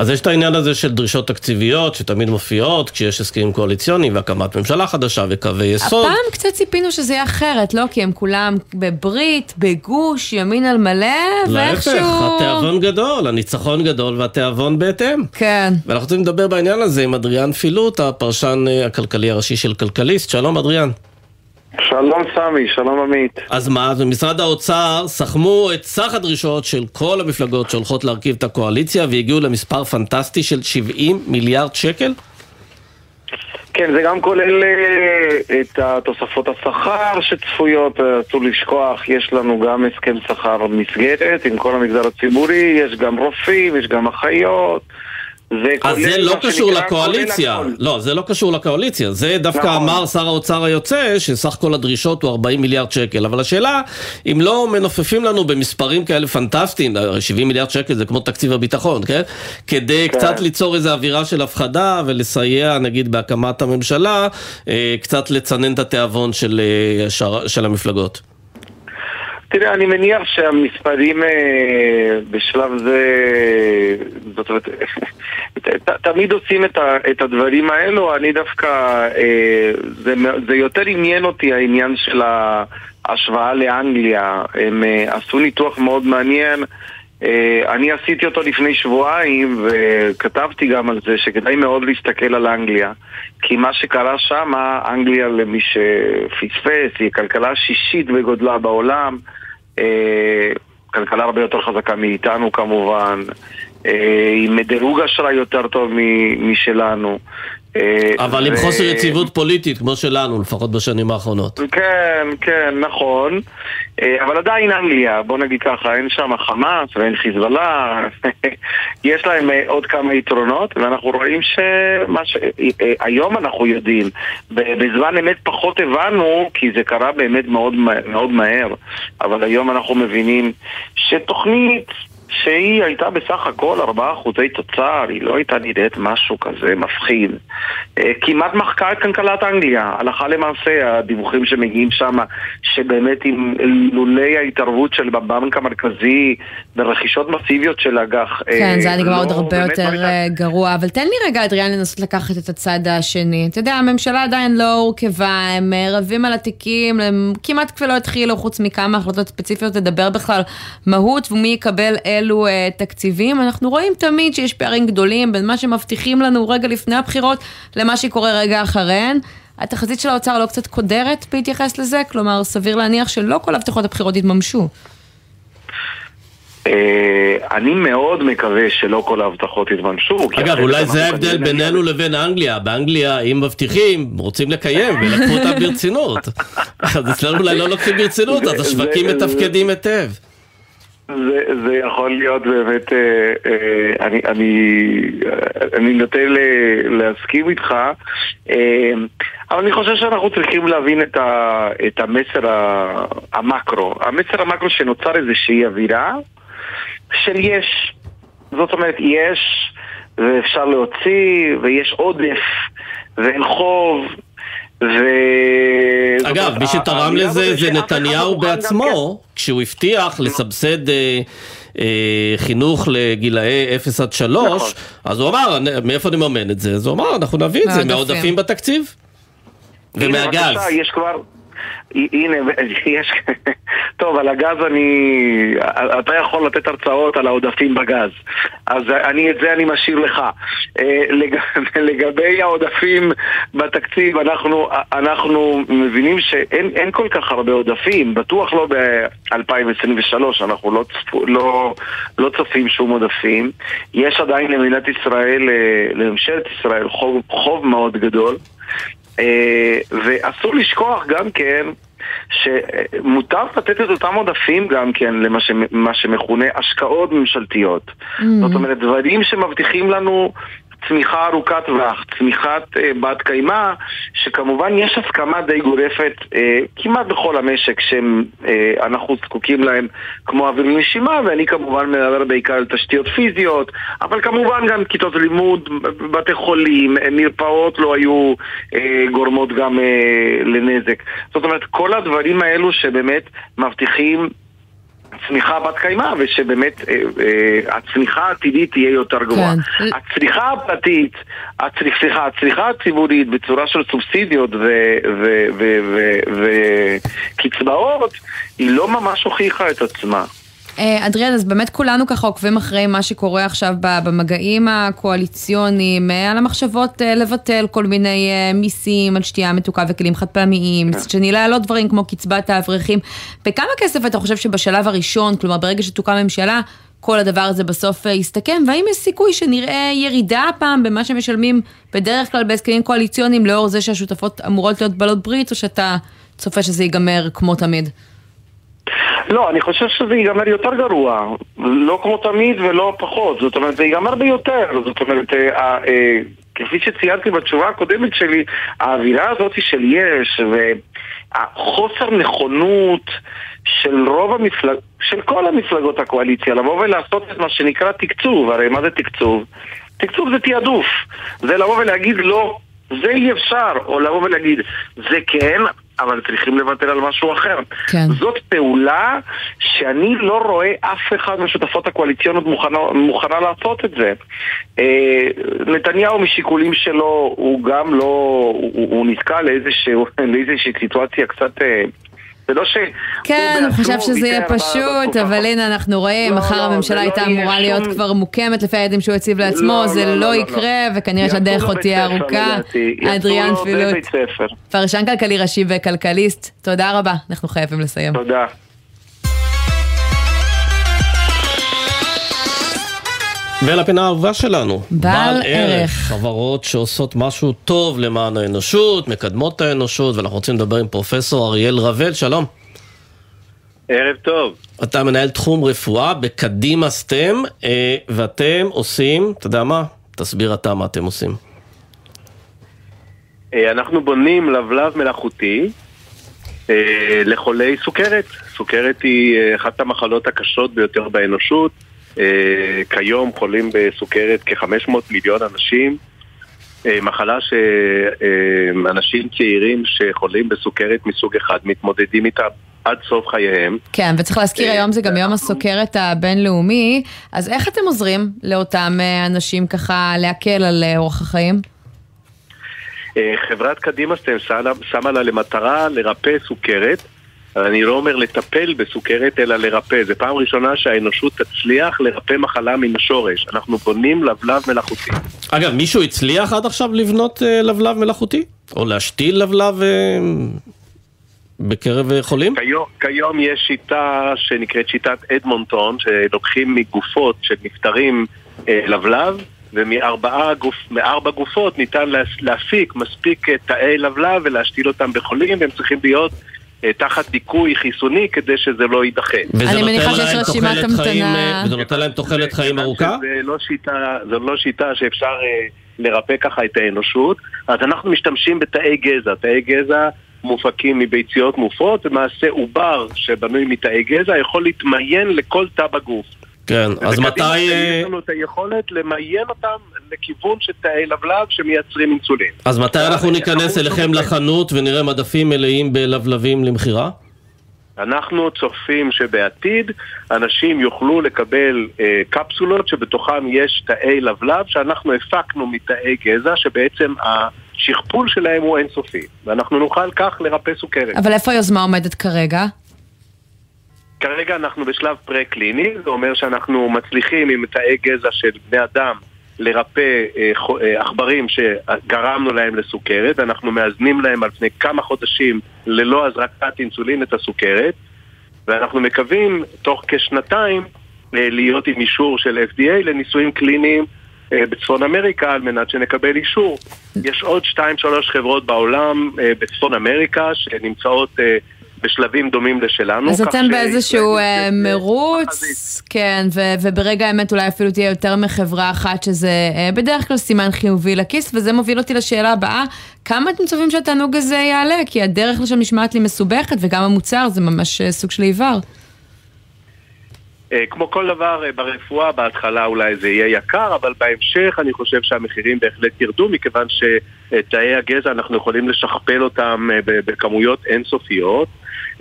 אז יש את העניין הזה של דרישות תקציביות שתמיד מופיעות כשיש הסכמים קואליציוניים והקמת ממשלה חדשה וקווי יסוד. הפעם קצת ציפינו שזה יהיה אחרת, לא? כי הם כולם בברית, בגוש, ימין על מלא, ואיכשהו... להפך, התיאבון גדול, הניצחון גדול והתיאבון בהתאם. כן. ואנחנו רוצים לדבר בעניין הזה עם אדריאן פילוט, הפרשן הכלכלי הראשי של כלכליסט. שלום אדריאן. שלום סמי, שלום עמית. אז מה, משרד האוצר סכמו את סך הדרישות של כל המפלגות שהולכות להרכיב את הקואליציה והגיעו למספר פנטסטי של שבעים מיליארד שקל? כן, זה גם כולל את התוספות השכר שצפויות, אסור לשכוח, יש לנו גם הסכם שכר מסגרת עם כל המגזר הציבורי, יש גם רופאים, יש גם אחיות. אז זה לא קשור לקואליציה. לא, זה לא קשור לקואליציה. זה דווקא אמר שר האוצר היוצא שסך כל הדרישות הוא ארבעים מיליארד שקל. אבל השאלה, אם לא מנופפים לנו במספרים כאלה פנטסטיים, שבעים מיליארד שקל זה כמו תקציב הביטחון, כן? כדי קצת ליצור איזו אווירה של הפחדה ולסייע, נגיד, בהקמת הממשלה, קצת לצנן את התיאבון של, של המפלגות. תראה, אני מניח שהמספרים בשלב זה, זאת אומרת, תמיד עושים את הדברים האלו, אני דווקא, זה יותר עניין אותי העניין של ההשוואה לאנגליה, הם עשו ניתוח מאוד מעניין, אני עשיתי אותו לפני שבועיים וכתבתי גם על זה שכדאי מאוד להסתכל על אנגליה, כי מה שקרה שם, אנגליה למי שפספס היא כלכלה שישית בגודלה בעולם, כלכלה הרבה יותר חזקה מאיתנו כמובן, עם מדרוג אשראי יותר טוב משלנו, אבל עם חוסר יציבות פוליטית כמו שלנו, לפחות בשנים האחרונות. כן, כן, נכון, אבל עדיין אנגליה, בוא נגיד ככה, אין שם חמאס ואין חיזבאללה, יש להם עוד כמה יתרונות, ואנחנו רואים שהיום אנחנו יודעים, בזמן אמת פחות הבנו, כי זה קרה באמת מאוד, מאוד מהר, אבל היום אנחנו מבינים שתוכנית שהיא הייתה בסך הכל ארבעה אחוזי תוצר, היא לא הייתה נראית משהו כזה מפחיד. כמעט מחקה את כלכלת אנגליה, הלכה למעשה, הדיווחים שמגיעים שם, שבאמת עם לולי ההתערבות של בבנק המרכזי, ברכישות מסיביות של אג"ח. כן, זה היה נגמר עוד הרבה יותר גרוע, אבל תן לי רגע, אדריאן, לנסות לקחת את הצד השני. אתה יודע, הממשלה עדיין לא הורכבה, הם רבים על התיקים, הם כמעט כבר לא התחילו, חוץ מכמה החלטות ספציפיות, לדבר בכלל מהות ומי יקבל אלו תקציבים. אנחנו רואים תמיד שיש פערים גדולים בין מה שמבטיחים לנו רגע לפני הבחירות למה שקורה רגע אחריהן. התחזית של האוצר לא קצת קודרת בהתייחס לזה? כלומר, סביר להניח שלא כל הבטחות הבחירות יתממשו. אני מאוד מקווה שלא כל ההבטחות יתממשו. אגב, אולי זה ההבדל בינינו לבין אנגליה. באנגליה, אם מבטיחים, רוצים לקיים ולקחו אותה ברצינות. אז אצלנו אולי לא לוקחים ברצינות, אז השווקים מתפקדים היטב. זה, זה יכול להיות באמת, אה, אה, אני, אני, אני נוטה להסכים איתך, אה, אבל אני חושב שאנחנו צריכים להבין את, ה, את המסר המקרו. המסר המקרו שנוצר איזושהי אווירה של יש, זאת אומרת יש ואפשר להוציא ויש עודף ואין חוב. אגב, מי שתרם לזה זה נתניהו בעצמו, כשהוא הבטיח לסבסד חינוך לגילאי אפס עד שלוש, אז הוא אמר, מאיפה אני מממן את זה? אז הוא אמר, אנחנו נביא את זה מעודפים בתקציב ומהגז. יש כבר, הנה, יש, טוב, על הגז אני, אתה יכול לתת הרצאות על העודפים בגז, אז אני, את זה אני משאיר לך. לגבי העודפים בתקציב, אנחנו, אנחנו מבינים שאין, אין כל כך הרבה עודפים, בטוח לא ב-אלפיים עשרים ושלוש, אנחנו לא, לא, לא צופים שום עודפים. יש עדיין למדינת ישראל, לממשלת ישראל, חוב, חוב מאוד גדול. ואסור לשכוח גם כן שמותר לתת את אותם עודפים גם כן למה שמכונה השקעות ממשלתיות. זאת אומרת, דברים שמבטיחים לנו צמיחה ארוכת טווח, צמיחת בת קיימא, שכמובן יש הסכמה די גורפת כמעט בכל המשק שאנחנו זקוקים להם כמו אוויר לנשימה, ואני כמובן מדבר בעיקר על תשתיות פיזיות, אבל כמובן גם כיתות לימוד, בתי חולים, מרפאות לא היו גורמות גם לנזק. זאת אומרת, כל הדברים האלו שבאמת מבטיחים הצמיחה בת קיימה, ושבאמת אה, אה, הצמיחה העתידית תהיה יותר גבוהה. כן. הצמיחה הפרטית, הצמיחה, הצמיחה הציבורית בצורה של סובסידיות וקצבאות, היא לא ממש הוכיחה את עצמה. אדריאן, אז באמת כולנו ככה עוקבים אחרי מה שקורה עכשיו במגעים הקואליציוניים, על המחשבות לבטל כל מיני מיסים, על שתייה מתוקה וכלים חד פעמיים, שנילה לא דברים כמו קצבת האברכים. בכמה כסף אתה חושב שבשלב הראשון, כלומר ברגע שתוקם ממשלה, כל הדבר הזה בסוף יסתכם, והאם יש סיכוי שנראה ירידה הפעם במה שמשלמים בדרך כלל בהסכמים קואליציוניים, לאור זה שהשותפות אמורות להיות בעלות ברית, או שאתה צופה שזה ייגמר כמו תמיד? לא, אני חושב שזה ייגמר יותר גרוע, לא כמו תמיד ולא פחות, זאת אומרת, זה ייגמר ביותר, זאת אומרת, כפי שציינתי בתשובה הקודמת שלי, האווירה הזאת של יש, והחוסר נכונות של רוב המפלגות, של כל המפלגות הקואליציה, לבוא ולעשות את מה שנקרא תקצוב, הרי מה זה תקצוב? תקצוב זה תיעדוף, זה לבוא ולהגיד לא, זה אי אפשר, או לבוא ולהגיד זה כן, אבל צריכים לבטל על משהו אחר. כן. זאת פעולה שאני לא רואה אף אחד משותפות הקואליציונות מוכנה, מוכנה לעשות את זה. אה, נתניהו משיקולים שלו הוא גם לא, הוא, הוא נתקע לאיזשהו, לאיזושהי סיטואציה קצת... אה, כן, הוא חשב שזה יהיה פשוט, אבל הנה אנחנו רואים, מחר הממשלה הייתה אמורה להיות כבר מוקמת לפי היעדים שהוא הציב לעצמו, זה לא יקרה, וכנראה שהדרך עוד תהיה ארוכה. אדריאן פילוט, פרשן כלכלי ראשי וכלכליסט, תודה רבה, אנחנו חייבים לסיים. תודה. ולפינה הערבה שלנו, בעל ערך, חברות שעושות משהו טוב למען האנושות, מקדמות האנושות, ואנחנו רוצים לדבר עם פרופסור אריאל רפאל, שלום. ערב טוב. אתה מנהל תחום רפואה בקדימה סטם, ואתם עושים, אתה יודע מה? תסביר אתה מה אתם עושים. אנחנו בונים לבלב מלאכותי לחולי סוכרת. סוכרת היא אחת המחלות הקשות ביותר באנושות, כיום חולים בסוכרת כ-חמש מאות מיליון אנשים, מחלה שאנשים צעירים שחולים בסוכרת מסוג אחד מתמודדים איתה עד סוף חייהם. כן, וצריך להזכיר היום זה גם יום הסוכרת הבינלאומי, אז איך אתם עוזרים לאותם אנשים ככה להקל על אורח החיים? חברת קדימה שמה לה למטרה לרפא סוכרת, אני לא אומר לטפל בסוכרת, אלא לרפא. זה פעם ראשונה שהאנושות תצליח לרפא מחלה מן השורש. אנחנו בונים לבלב מלאכותי. אגב, מישהו הצליח עד עכשיו לבנות לבלב מלאכותי? או להשתיל לבלב בקרב חולים? כיום, כיום יש שיטה שנקראת שיטת אדמונטון, שלוקחים מגופות שנפטרים לבלב, ומארבעה גופ... מארבע גופות ניתן להפיק מספיק תאי לבלב ולהשתיל אותם בחולים, והם צריכים להיות תחת דיכוי חיסוני כדי שזה לא יידחה. אני מניחה שיש רשימת המתנה. וזה נותן להם תוחלת חיים ארוכה? זו לא שיטה שאפשר לרפא ככה את האנושות. אז אנחנו משתמשים בתאי גזע. תאי גזע מופקים מביציות מופרות, ומעשה עובר שבנוי מתאי גזע יכול להתמיין לכל תא בגוף. כן, אז מתי... יש לנו את היכולת למיין אותם לכיוון של תאי לבלב שמייצרים אינסולין. אז מתי אנחנו ניכנס אליכם לחנות ונראה מדפים מלאים בלבלבים למחירה? אנחנו צופים שבעתיד אנשים יוכלו לקבל קפסולות שבתוכם יש תאי לבלב שאנחנו הפקנו מתאי גזע שבעצם השכפול שלהם הוא אינסופי. ואנחנו נוכל כך לרפא סוכרת. אבל איפה היוזמה עומדת כרגע? כרגע אנחנו בשלב פרה-קליני, זה אומר שאנחנו מצליחים עם תאי גזע של בני אדם לרפא עכברים שגרמנו להם לסוכרת, אנחנו מאזנים להם על פני כמה חודשים ללא הזרקת אינסולין את הסוכרת, ואנחנו מקווים תוך כשנתיים להיות עם אישור של אף די איי לניסויים קליניים בצפון אמריקה על מנת שנקבל אישור. יש עוד שתיים שלוש חברות בעולם בצפון אמריקה שנמצאות בשלבים דומים לשלנו. אז אתם באיזשהו מרוץ, כן, וברגע האמת אולי אפילו תהיה יותר מחברה אחת, שזה בדרך כלל סימן חיובי לכיס, וזה מוביל אותי לשאלה הבאה, כמה אתם צופים שהתענוג הזה יעלה? כי הדרך לשם נשמעת לי מסובכת, וגם המוצר זה ממש סוג של עיוור. כמו כל דבר ברפואה, בהתחלה אולי זה יהיה יקר, אבל בהמשך אני חושב שהמחירים בהחלט ירדו, מכיוון שתאי הגזע אנחנו יכולים לשכפל אותם בכמויות אינסופיות.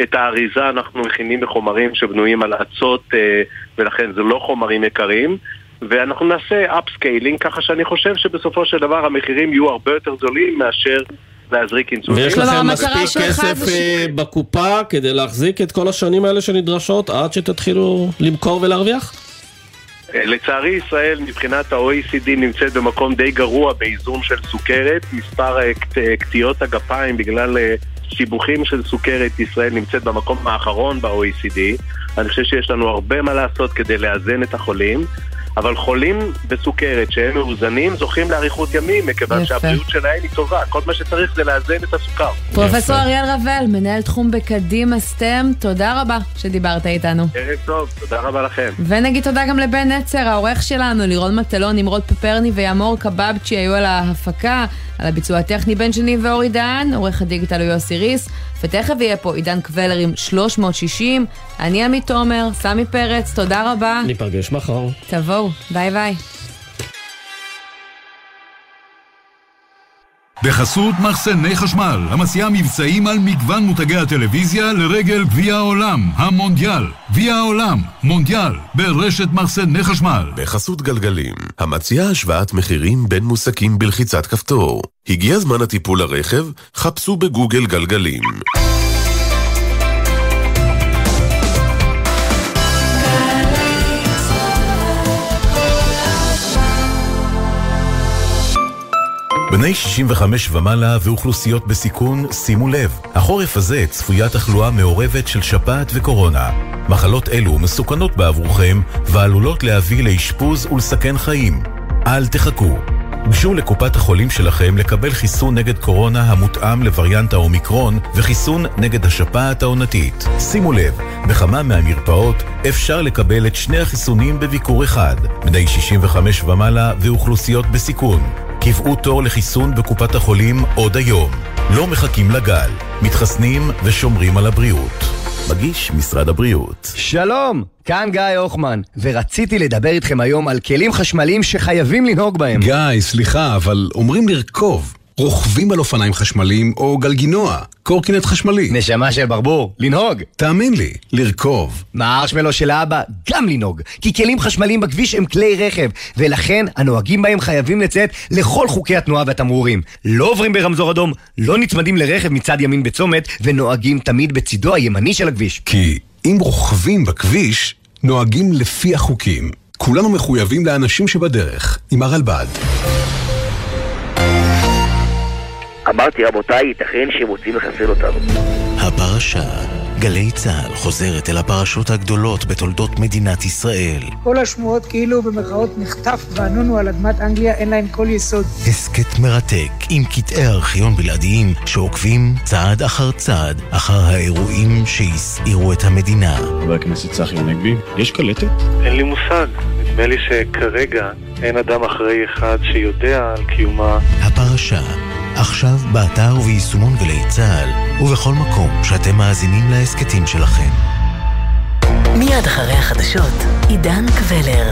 את האריזה אנחנו מכינים בחומרים שבנויים על עצות, ולכן זה לא חומרים יקרים, ואנחנו נעשה אפסקיילינג, ככה שאני חושב שבסופו של דבר המחירים יהיו הרבה יותר זולים מאשר להזריק אינסולים. ויש לכם מספיק כסף בקופה כדי להחזיק את כל השנים האלה שנדרשות עד שתתחילו למכור ולהרוויח? לצערי ישראל מבחינת ה-או אי סי די נמצאת במקום די גרוע באיזון של סוכרת. מספר קטיעות הגפיים בגלל שיבוכים של סוכרת, ישראל נמצאת במקום האחרון ב-או אי סי די. אני חושב שיש לנו הרבה מה לעשות כדי לאזן את החולים, אבל חולים בסוכרת שהם מאוזנים זוכים לאריכות ימים, מכיוון שהבריאות שלהם היא טובה. כל מה שצריך זה לאזן את הסוכר. פרופסור אריאל רפאל, מנהל תחום בקדימה סטם, תודה רבה שדיברת איתנו. ערב טוב, תודה רבה לכם. ונגיד תודה גם לבן נצר, העורך שלנו, לירון מטלון, נמרוד פפרני וימור קבבצ'י היו על ההפקה, על הביצוע הטכני בן שני ואורי דהן, עורך הדיגיטל הוא יוסי ריס, ותכף יהיה פה עידן קבלר עם שלוש מאות שישים. אני עמית תומר, סמי פרץ, תודה רבה. ניפגש מחר. תבואו, ביי ביי. בחסות מחסני חשמל, המציעה מבצעים על מגוון מותגי הטלוויזיה לרגל גביע העולם, המונדיאל. גביע העולם, מונדיאל, ברשת מחסני חשמל. בחסות גלגלים, המציעה השוואת מחירים בין מוסקים בלחיצת כפתור. הגיע זמן הטיפול לרכב, חפשו בגוגל גלגלים. בני שישים וחמש ומעלה ואוכלוסיות בסיכון, שימו לב, החורף הזה צפויה תחלואה מעורבת של שפעת וקורונה. מחלות אלו מסוכנות בעבורכם ועלולות להביא לאשפוז ולסכן חיים. אל תחכו. גשו לקופת החולים שלכם לקבל חיסון נגד קורונה המותאם לווריאנט האומיקרון וחיסון נגד השפעת העונתית. שימו לב, בכמה מהמרפאות אפשר לקבל את שני החיסונים בביקור אחד. בני שישים וחמש ומעלה ואוכלוסיות בסיכון. קבעו תור לחיסון בקופת החולים עוד היום. לא מחכים לגל, מתחסנים ושומרים על הבריאות. מגיש משרד הבריאות. שלום, כאן גיא אוכמן, ורציתי לדבר איתכם היום על כלים חשמליים שחייבים לנהוג בהם. גיא, סליחה, אבל אומרים לרכוב. רוכבים על אופניים חשמליים או גלגינוע, קורקינט חשמלי. נשמה של ברבור, לנהוג. תאמין לי, לרכוב. מהארשמלו של האבא, גם לנהוג. כי כלים חשמליים בכביש הם כלי רכב, ולכן הנוהגים בהם חייבים לצאת לכל חוקי התנועה והתמרורים. לא עוברים ברמזור אדום, לא נצמדים לרכב מצד ימין בצומת, ונוהגים תמיד בצדו הימני של הכביש. כי אם רוכבים בכביש, נוהגים לפי החוקים. כולנו מחויבים לאנשים שבדרך, עם הרלב"ד. אמרתי, רבותיי, ייתכן שהם רוצים לחסל אותנו. הפרשה. גלי צהל חוזרת אל הפרשות הגדולות בתולדות מדינת ישראל. כל השמועות כאילו במרכאות נחטף וענונו על אדמת אנגליה אין להם כל יסוד. הסקט מרתק עם קטעי ארכיון בלעדיים שעוקבים צעד אחר צעד אחר האירועים שהסעירו את המדינה. חבר הכנסת צחי הנגבי, יש קלטת? אין לי מושג. נדמה לי שכרגע אין אדם אחראי אחד שיודע על קיומה. הפרשה. עכשיו באתר וביישומון גלי צהל ובכל מקום שאתם מאזינים להסקטים שלכם. מיד אחרי החדשות, עידן קבלר.